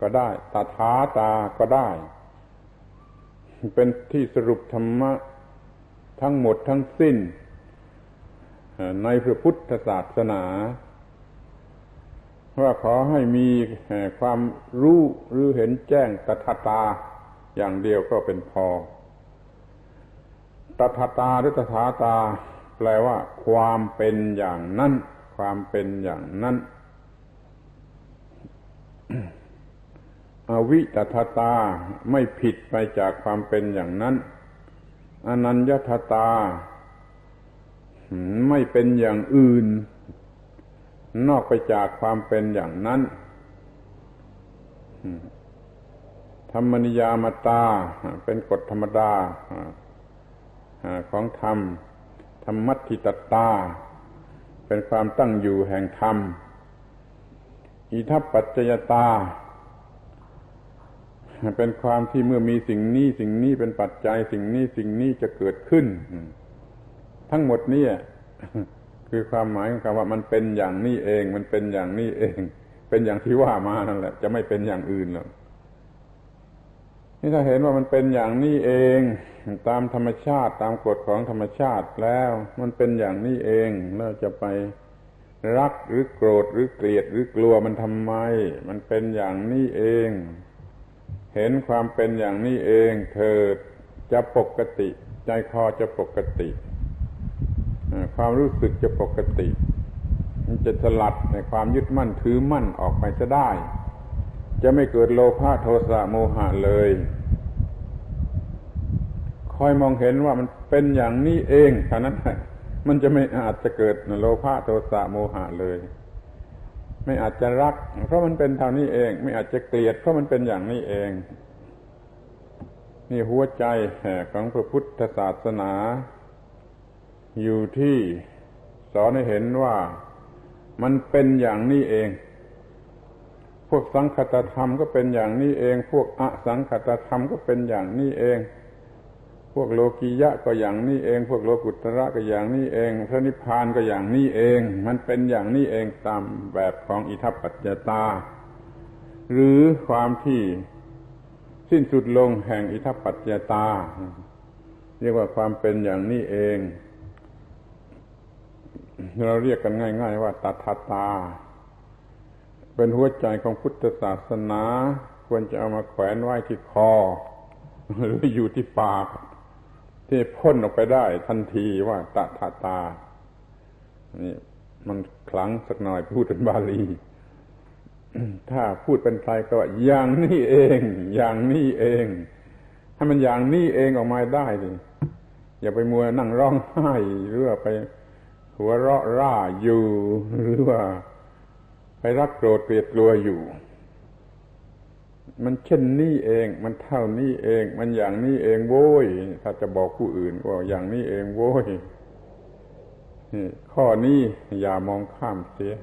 ก็ได้ตถาตาก็ได้เป็นที่สรุปธรรมะทั้งหมดทั้งสิ้นในพระพุทธศาสนาว่าขอให้มีความรู้หรือเห็นแจ้งตถาตาอย่างเดียวก็เป็นพอตถาตาหรือตถาตาแปลว่าความเป็นอย่างนั้นความเป็นอย่างนั้น อวิตถตาไม่ผิดไปจากความเป็นอย่างนั้นอนัญญถตาไม่เป็นอย่างอื่นนอกไปจากความเป็นอย่างนั้นธรรมนิยามตาเป็นกฎธรรมดาของธรรมธรรมัตถิตตาเป็นความตั้งอยู่แห่งธรรมอิทัปปัจจยตาเป็นความที่เมื่อมีสิ่งนี้สิ่งนี้เป็นปัจจัยสิ่งนี้สิ่งนี้จะเกิดขึ้นทั้งหมดนี้คือความหมายของคำว่ามันเป็นอย่างนี้เองมันเป็นอย่างนี้เองเป็นอย่างที่ว่ามานั่นแหละจะไม่เป็นอย่างอื่นหรอกนี่ถ้าเห็นว่ามันเป็นอย่างนี้เองตามธรรมชาติตามกฎของธรรมชาติแล้วมันเป็นอย่างนี้เองแล้วจะไปรักหรือโกรธหรือเกลียดหรือกลัวมันทำไมมันเป็นอย่างนี้เองเห็นความเป็นอย่างนี้เองเธอจะปกติใจคอจะปกติความรู้สึกจะปกติมันจะสลัดในความยึดมั่นถือมั่นออกไปจะได้จะไม่เกิดโลภะโทสะโมหะเลยคอยมองเห็นว่ามันเป็นอย่างนี้เองเท่านั้นมันจะไม่อาจจะเกิดโลภะโทสะโมหะเลยไม่อาจจะรักเพราะมันเป็นเท่านี้เองไม่อาจจะเกลียดเพราะมันเป็นอย่างนี้เองนี่หัวใจของพระพุทธศาสนาอยู่ที่สอนให้เห็นว่ามันเป็นอย่างนี้เองพวกสังคตธรรมก็เป็นอย่างนี้เองพวกอสังคตธรรมก็เป็นอย่างนี้เองพวกโลกิยะก็อย่างนี้เองพวกโลกุตระก็อย่างนี้เองพระนิพพานก็อย่างนี้เองมันเป็นอย่างนี้เองตามแบบของอิทัปปัจจยตาหรือความที่สิ้นสุดลงแห่งอิทัปปัจจยตาเรียกว่าความเป็นอย่างนี้เองเราเรียกกันง่ายๆว่าตถาตาเป็นหัวใจของพุทธศาสนาควรจะเอามาแขวนไว้ที่คอหรืออยู่ที่ปากที่พ่นออกไปได้ทันทีว่าตถาตานี่มันคลังสักหน่อยพูดเป็นบาลีถ้าพูดเป็นไทยก็ว่าอย่างนี้เองอย่างนี้เองให้มันอย่างนี้เองออกมาได้ดิอย่าไปมัวนั่งร้องไห้หรือว่าไปหัวเราะร่าอยู่หรือว่าไปรักโกรธเกลียดกลัวอยู่มันเช่นนี้เองมันเท่านี้เองมันอย่างนี้เองโว้ยถ้าจะบอกผู้อื่นก็อย่างนี้เองโว้ยข้อนี้อย่ามองข้ามเสีย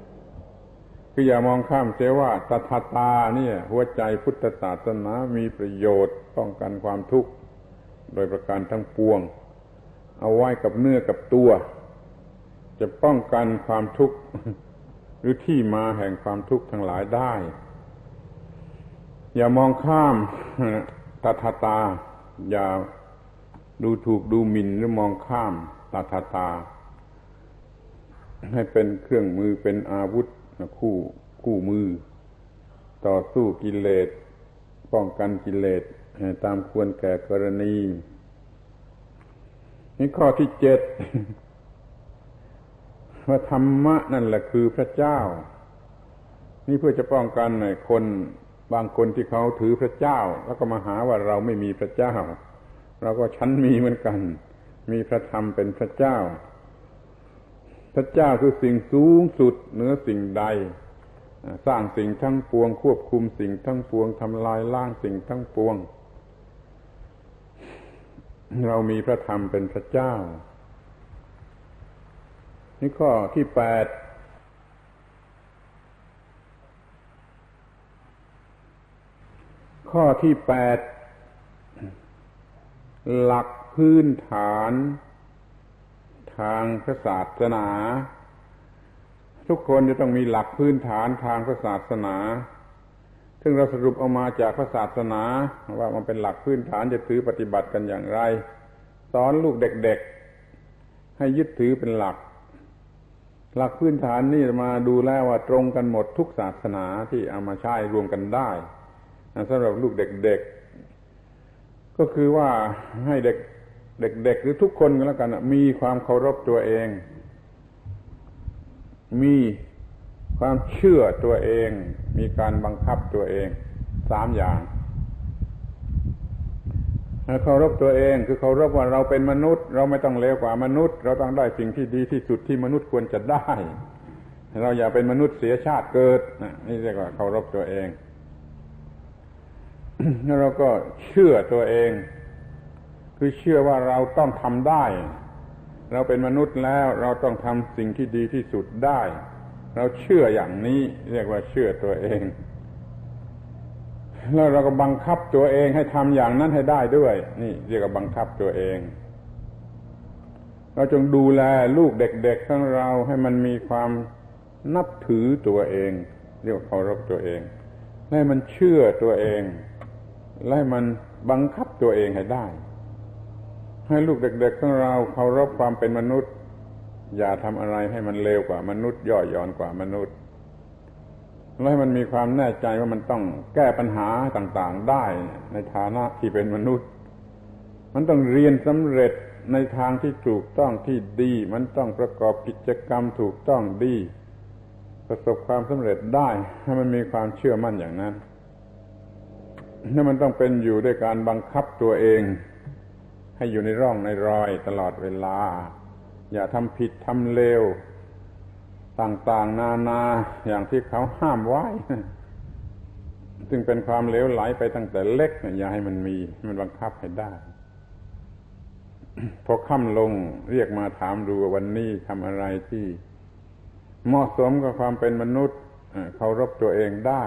คืออย่ามองข้ามเสียว่าตถาตาเนี่ยหัวใจพุทธศาสนามีประโยชน์ป้องกันความทุกข์โดยประการทั้งปวงเอาไว้กับเนื้อกับตัวจะป้องกันความทุกข์หรือที่มาแห่งความทุกข์ทั้งหลายได้อย่ามองข้ามตถาตาอย่าดูถูกดูหมิ่นหรือมองข้ามตถาตาให้เป็นเครื่องมือเป็นอาวุธคู่มือต่อสู้กิเลสป้องกันกิเลสตามควรแก่กรณีนี่ข้อที่ 7 ว่าธรรมะนั่นแหละคือพระเจ้านี่เพื่อจะป้องกันหน่อยคนบางคนที่เขาถือพระเจ้าแล้วก็มาหาว่าเราไม่มีพระเจ้าเราก็ฉันมีเหมือนกันมีพระธรรมเป็นพระเจ้าพระเจ้าคือสิ่งสูงสุดเหนือสิ่งใดสร้างสิ่งทั้งปวงควบคุมสิ่งทั้งปวงทำลายล้างสิ่งทั้งปวงเรามีพระธรรมเป็นพระเจ้า นี่ข้อที่แปดข้อที่แปดหลักพื้นฐานทางพระศาสนาทุกคนจะต้องมีหลักพื้นฐานทางพระศาสนาซึ่งเราสรุปออกมาจากพระศาสนาว่ามันเป็นหลักพื้นฐานจะถือปฏิบัติกันอย่างไรสอนลูกเด็กๆให้ยึดถือเป็นหลักพื้นฐานนี่มาดูแล้วว่าตรงกันหมดทุกศาสนาที่เอามาใช้รวมกันได้สำหรับลูกเด็กๆก็คือว่าให้เด็กเด็กๆหรือทุกคนก็แล้วกันมีความเคารพตัวเองมีความเชื่อตัวเองมีการบังคับตัวเองสามอย่างเคารพตัวเองคือเคารพว่าเราเป็นมนุษย์เราไม่ต้องเลวกว่ามนุษย์เราต้องได้สิ่งที่ดีที่สุดที่มนุษย์ควรจะได้เราอย่าเป็นมนุษย์เสียชาติเกิดนี่เรียกว่าเคารพตัวเองแล้วเราก็เชื่อตัวเองคือเชื่อว่าเราต้องทำได้เราเป็นมนุษย์แล้วเราต้องทำสิ่งที่ดีที่สุดได้เราเชื่ออย่างนี้เรียกว่าเชื่อตัวเองแล้วเราก็บังคับตัวเองให้ทำอย่างนั้นให้ได้ด้วยนี่เรียกว่าบังคับตัวเองเราจงดูแลลูกเด็กๆของเราให้มันมีความนับถือตัวเองเรียกว่าเคารพตัวเองให้มันเชื่อตัวเองและให้มันบังคับตัวเองให้ได้ให้ลูกเด็กๆของเราเคารพความเป็นมนุษย์อย่าทำอะไรให้มันเลวกว่ามนุษย์ย่อหย่อนกว่ามนุษย์แล้วให้มันมีความแน่ใจว่ามันต้องแก้ปัญหาต่างๆได้ในฐานะที่เป็นมนุษย์มันต้องเรียนสำเร็จในทางที่ถูกต้องที่ดีมันต้องประกอบกิจกรรมถูกต้องดีประสบความสำเร็จได้ให้มันมีความเชื่อมั่นอย่างนั้นแล้วมันต้องเป็นอยู่ด้วยการบังคับตัวเองให้อยู่ในร่องในรอยตลอดเวลาอย่าทำผิดทำเลวต่างๆนานาอย่างที่เขาห้ามไว้ซึ่งเป็นความเลวไหลไปตั้งแต่เล็กอย่าให้มันมีมันบังคับให้ได้พอค่ำลงเรียกมาถามดูว่าวันนี้ทำอะไรที่เหมาะสมกับความเป็นมนุษย์เคารพตัวเองได้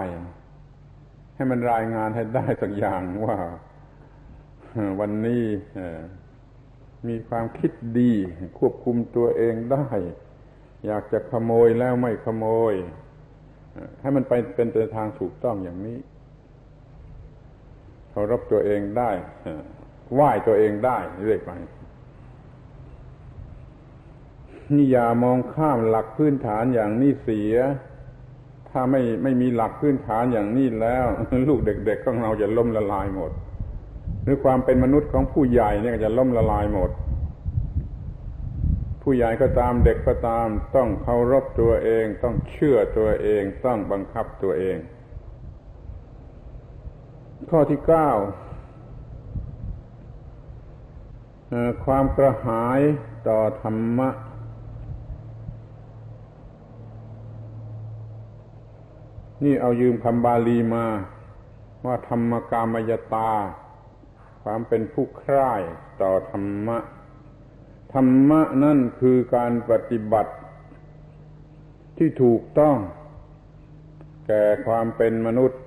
ให้มันรายงานให้ได้สักอย่างว่าวันนี้มีความคิดดีควบคุมตัวเองได้อยากจะขโมยแล้วไม่ขโมยให้มันไปเป็นไปทางถูกต้องอย่างนี้เคารพตัวเองได้ไหว้ตัวเองได้เรื่อยไปนี่อย่ามองข้ามหลักพื้นฐานอย่างนี้เสียถ้าไม่มีหลักพื้นฐานอย่างนี้แล้วลูกเด็กๆของเราจะล้มละลายหมดหรือความเป็นมนุษย์ของผู้ใหญ่เนี่ยจะล่มละลายหมดผู้ใหญ่ก็ตามเด็กก็ตามต้องเคารพตัวเองต้องเชื่อตัวเองต้องบังคับตัวเองข้อที่เก้าความกระหายต่อธรรมะนี่เอายืมคำบาลีมาว่าธรรมกามยตาความเป็นผู้ใคร่ต่อธรรมะธรรมะนั่นคือการปฏิบัติที่ถูกต้องแก่ความเป็นมนุษย์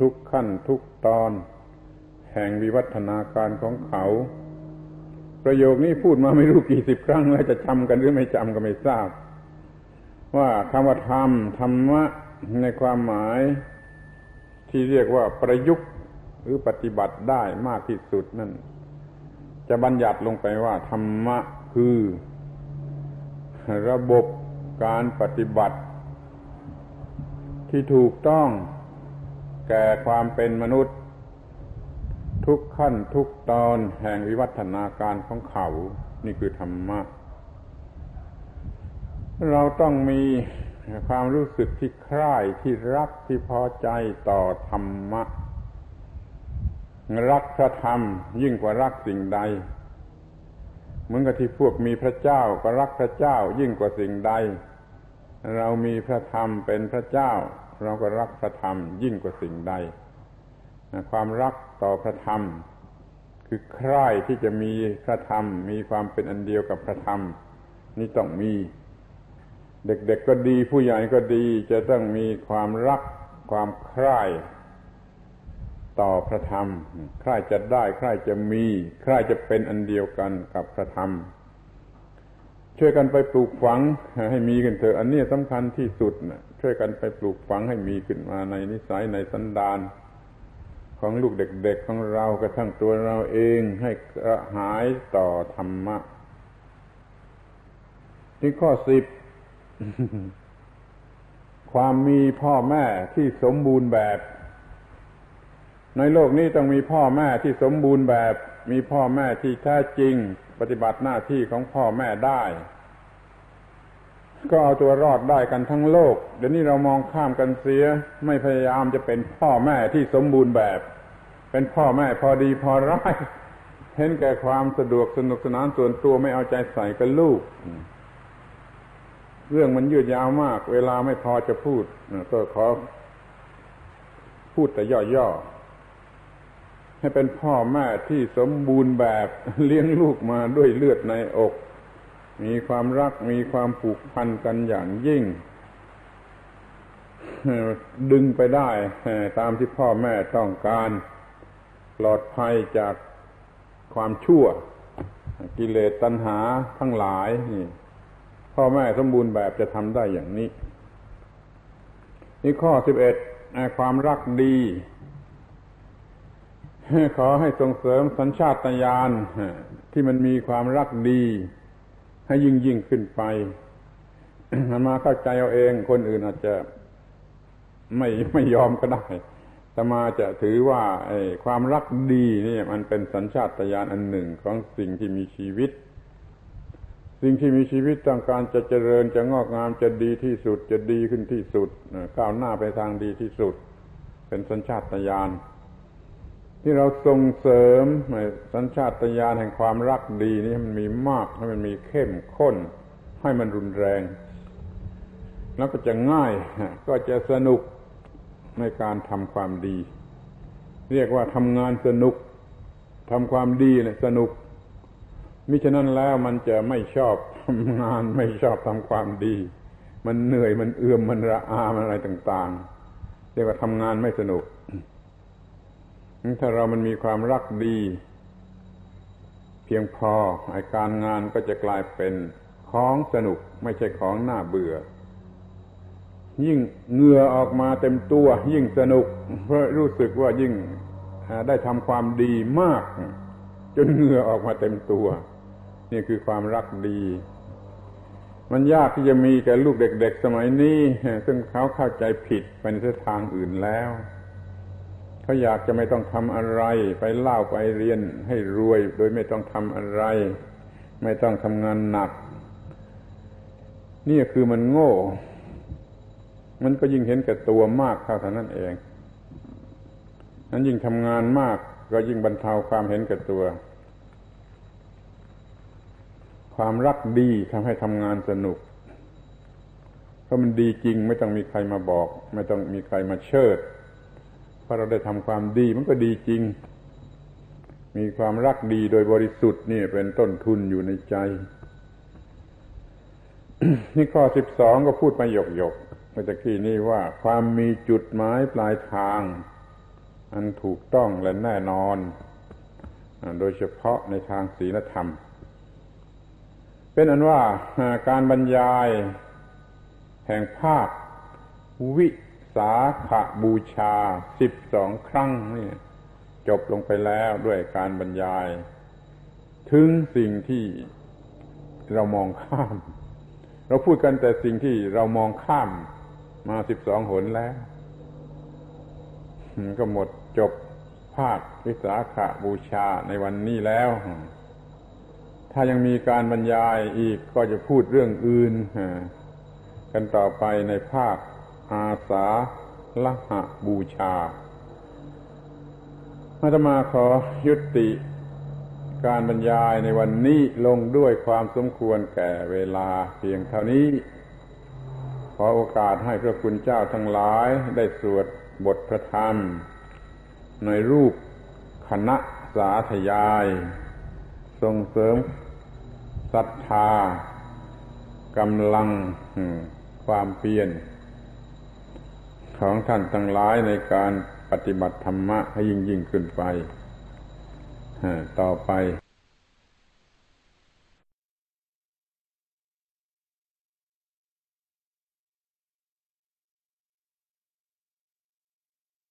ทุกขั้นทุกตอนแห่งวิวัฒนาการของเขาประโยคนี้พูดมาไม่รู้กี่สิบครั้งแล้วจะจำกันหรือไม่จำก็ไม่ทราบว่าคำว่าธรรมธรรมะในความหมายที่เรียกว่าประยุกต์หรือปฏิบัติได้มากที่สุดนั่นจะบัญญัติลงไปว่าธรรมะคือระบบการปฏิบัติที่ถูกต้องแก่ความเป็นมนุษย์ทุกขั้นทุกตอนแห่งวิวัฒนาการของเขานี่คือธรรมะเราต้องมีความรู้สึกที่ใคร่ที่รักที่พอใจต่อธรรมะรักพระธรรมยิ่งกว่ารักสิ่งใดเหมือนกับที่พวกมีพระเจ้าก็รักพระเจ้ายิ่งกว่าสิ่งใดเรามีพระธรรมเป็นพระเจ้าเราก็รักพระธรรมยิ่งกว่าสิ่งใดความรักต่อพระธรรมคือใคร่ที่จะมีพระธรรมมีความเป็นอันเดียวกับพระธรรม นี่ต้องมีเด็กๆก็ดีผู้ใหญ่ก็ดีจะต้องมีความรักความใคร่ต่อพระธรรมใคร่จะได้ใคร่จะมีใคร่จะเป็นอันเดียวกันกับพระธรรมช่วยกันไปปลูกฝังให้มีกันเถอะอันนี้สำคัญที่สุดนะช่วยกันไปปลูกฝังให้มีขึ้นมาในนิสัยในสันดานของลูกเด็กๆของเรากระทั่งตัวเราเองให้กระหายต่อธรรมะที่ข้อ10 ความมีพ่อแม่ที่สมบูรณ์แบบในโลกนี้ต้องมีพ่อแม่ที่สมบูรณ์แบบมีพ่อแม่ที่แท้จริงปฏิบัติหน้าที่ของพ่อแม่ได้ก็เอาตัวรอดได้กันทั้งโลกเดี๋ยวนี้เรามองข้ามกันเสียไม่พยายามจะเป็นพ่อแม่ที่สมบูรณ์แบบเป็นพ่อแม่พอดีพอร้ายเห็นแก่ความสะดวกสนุกสนานส่วนตัวไม่เอาใจใส่กับลูกเรื่องมันยืดยาวมากเวลาไม่พอจะพูดก็ขอพูดแต่ย่อๆให้เป็นพ่อแม่ที่สมบูรณ์แบบเลี้ยงลูกมาด้วยเลือดในอกมีความรักมีความผูกพันกันอย่างยิ่งดึงไปได้ตามที่พ่อแม่ต้องการปลอดภัยจากความชั่วกิเลสตัณหาทั้งหลายนี่พ่อแม่สมบูรณ์แบบจะทำได้อย่างนี้นี่ข้อ11ความรักดีขอให้ส่งเสริมสัญชาตญาณที่มันมีความรักดีให้ยิ่งขึ้นไปมาเข้าใจเอาเองคนอื่นอาจจะไม่ยอมก็ได้แต่มาจะถือว่าความรักดีนี่มันเป็นสัญชาตญาณอันหนึ่งของสิ่งที่มีชีวิตสิ่งที่มีชีวิตต้องการจะเจริญจะงอกงามจะดีที่สุดจะดีขึ้นที่สุดก้าวหน้าไปทางดีที่สุดเป็นสัญชาตญาณที่เราส่งเสริมสัญชาตญาณแห่งความรักดีนี่มันมีมากให้มันมีเข้มข้นให้มันรุนแรงแล้วก็จะง่ายก็จะสนุกในการทำความดีเรียกว่าทำงานสนุกทำความดีเนี่ยสนุกมิฉะนั้นแล้วมันจะไม่ชอบทำงานไม่ชอบทำความดีมันเหนื่อยมันเอื่อมมันระอามันอะไรต่างๆเรียกว่าทำงานไม่สนุกถ้าเรามันมีความรักดีเพียงพอการงานก็จะกลายเป็นของสนุกไม่ใช่ของน่าเบื่อยิ่งเหงื่อออกมาเต็มตัวยิ่งสนุกเพราะรู้สึกว่ายิ่งได้ทำความดีมากจนเหงื่อออกมาเต็มตัวนี่คือความรักดีมันยากที่จะมีแก่ลูกเด็กๆสมัยนี้ซึ่งเขาเข้าใจผิดไปในทางอื่นแล้วเขาอยากจะไม่ต้องทำอะไรไปเล่าไปเรียนให้รวยโดยไม่ต้องทำอะไรไม่ต้องทำงานหนักนี่คือมันโง่มันก็ยิ่งเห็นแก่ตัวมากเท่านั้นเองนั้นยิ่งทำงานมากก็ยิ่งบรรเทาความเห็นแก่ตัวความรักดีทำให้ทำงานสนุกเพราะมันดีจริงไม่ต้องมีใครมาบอกไม่ต้องมีใครมาเชิดพอเราได้ทำความดีมันก็ดีจริงมีความรักดีโดยบริสุทธิ์นี่เป็นต้นทุนอยู่ในใจ นี่ข้อ12ก็พูดมาหยกๆเมื่อกี้นี่ว่าความมีจุดหมายปลายทางอันถูกต้องและแน่นอนโดยเฉพาะในทางศีลธรรมเป็นอันว่าการบรรยายแห่งภาควิสาขบูชา12ครั้งนี่จบลงไปแล้วด้วยการบรรยายถึงสิ่งที่เรามองข้ามเราพูดกันแต่สิ่งที่เรามองข้ามมา12หนแล้วก็หมดจบภาควิสาขบูชาในวันนี้แล้วถ้ายังมีการบรรยายอีกก็จะพูดเรื่องอื่นกันต่อไปในภาคอาสาละหะบูชาอาตมาขอยุติการบรรยายในวันนี้ลงด้วยความสมควรแก่เวลาเพียงเท่านี้ขอโอกาสให้พระคุณเจ้าทั้งหลายได้สวดบทพระธรรมในรูปคณะสาธยายส่งเสริมศรัทธา กำลังความเพียรของท่านทั้งหลายในการปฏิบัติธรรมะให้ยิ่งขึ้นไปต่อไป